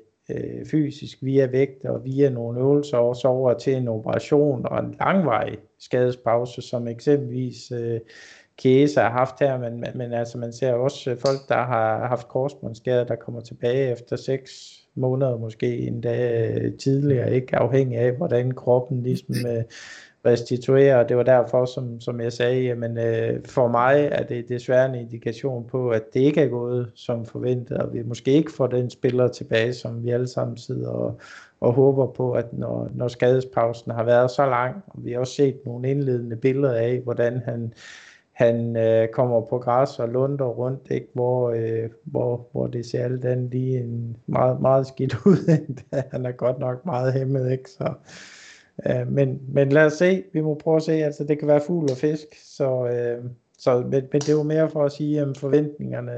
fysisk via vægt og via nogle øvelser, og så over til en operation og en langvarig skadespause, som eksempelvis Chiesa har haft her, men altså man ser også folk, der har haft korsbåndsskader, der kommer tilbage efter 6 måneder måske endda tidligere, ikke, afhængig af hvordan kroppen ligesom restituerer, og det var derfor, som jeg sagde, jamen, for mig er det desværre en indikation på, at det ikke er gået som forventet, og vi måske ikke får den spiller tilbage, som vi alle sammen sidder og håber på, at når skadespausen har været så lang, og vi har også set nogle indledende billeder af, hvordan han kommer på græs og lunder rundt, ikke? Hvor det ser alt andet lige en meget, meget skidt ud. Han er godt nok meget hæmmet, ikke? Så, men lad os se, vi må prøve at se, altså det kan være fugl og fisk, men det er jo mere for at sige, at forventningerne,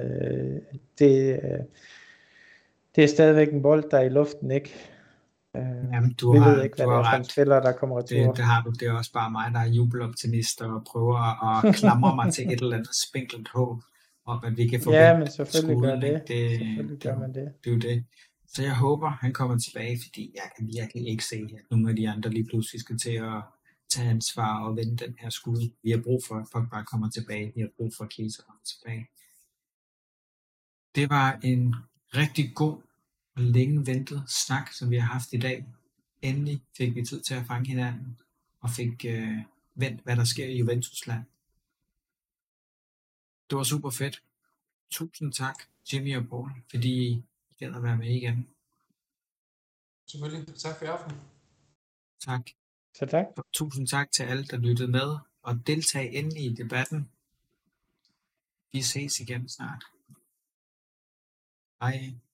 det er stadigvæk en bold, der er i luften, ikke? Jamen, du ved ikke, hvad det er for en spiller, der kommer til. Det har du. Det er også bare mig, der er jubeloptimist og prøver at klamre mig til et eller andet spinkelt håb, om at vi kan få ja, men selvfølgelig skolen, gør det. Selvfølgelig gør man det. Det er jo det. Så jeg håber, han kommer tilbage, fordi jeg kan virkelig ikke se, at nogle af de andre lige pludselig skal til at tage ansvar og vende den her skud. Vi har brug for, at folk bare kommer tilbage. Vi har brug for, at Chiesa kommer tilbage. Det var en rigtig god og længe ventet snak, som vi har haft i dag. Endelig fik vi tid til at fange hinanden, og fik vendt, hvad der sker i Juventusland. Det var super fedt. Tusind tak, Jimmy og Paul, fordi I gad at være med igen. Selvfølgelig. Tak for i aften. Tak. Så tak. Og tusind tak til alle, der lyttede med, og deltag endelig i debatten. Vi ses igen snart. Hej.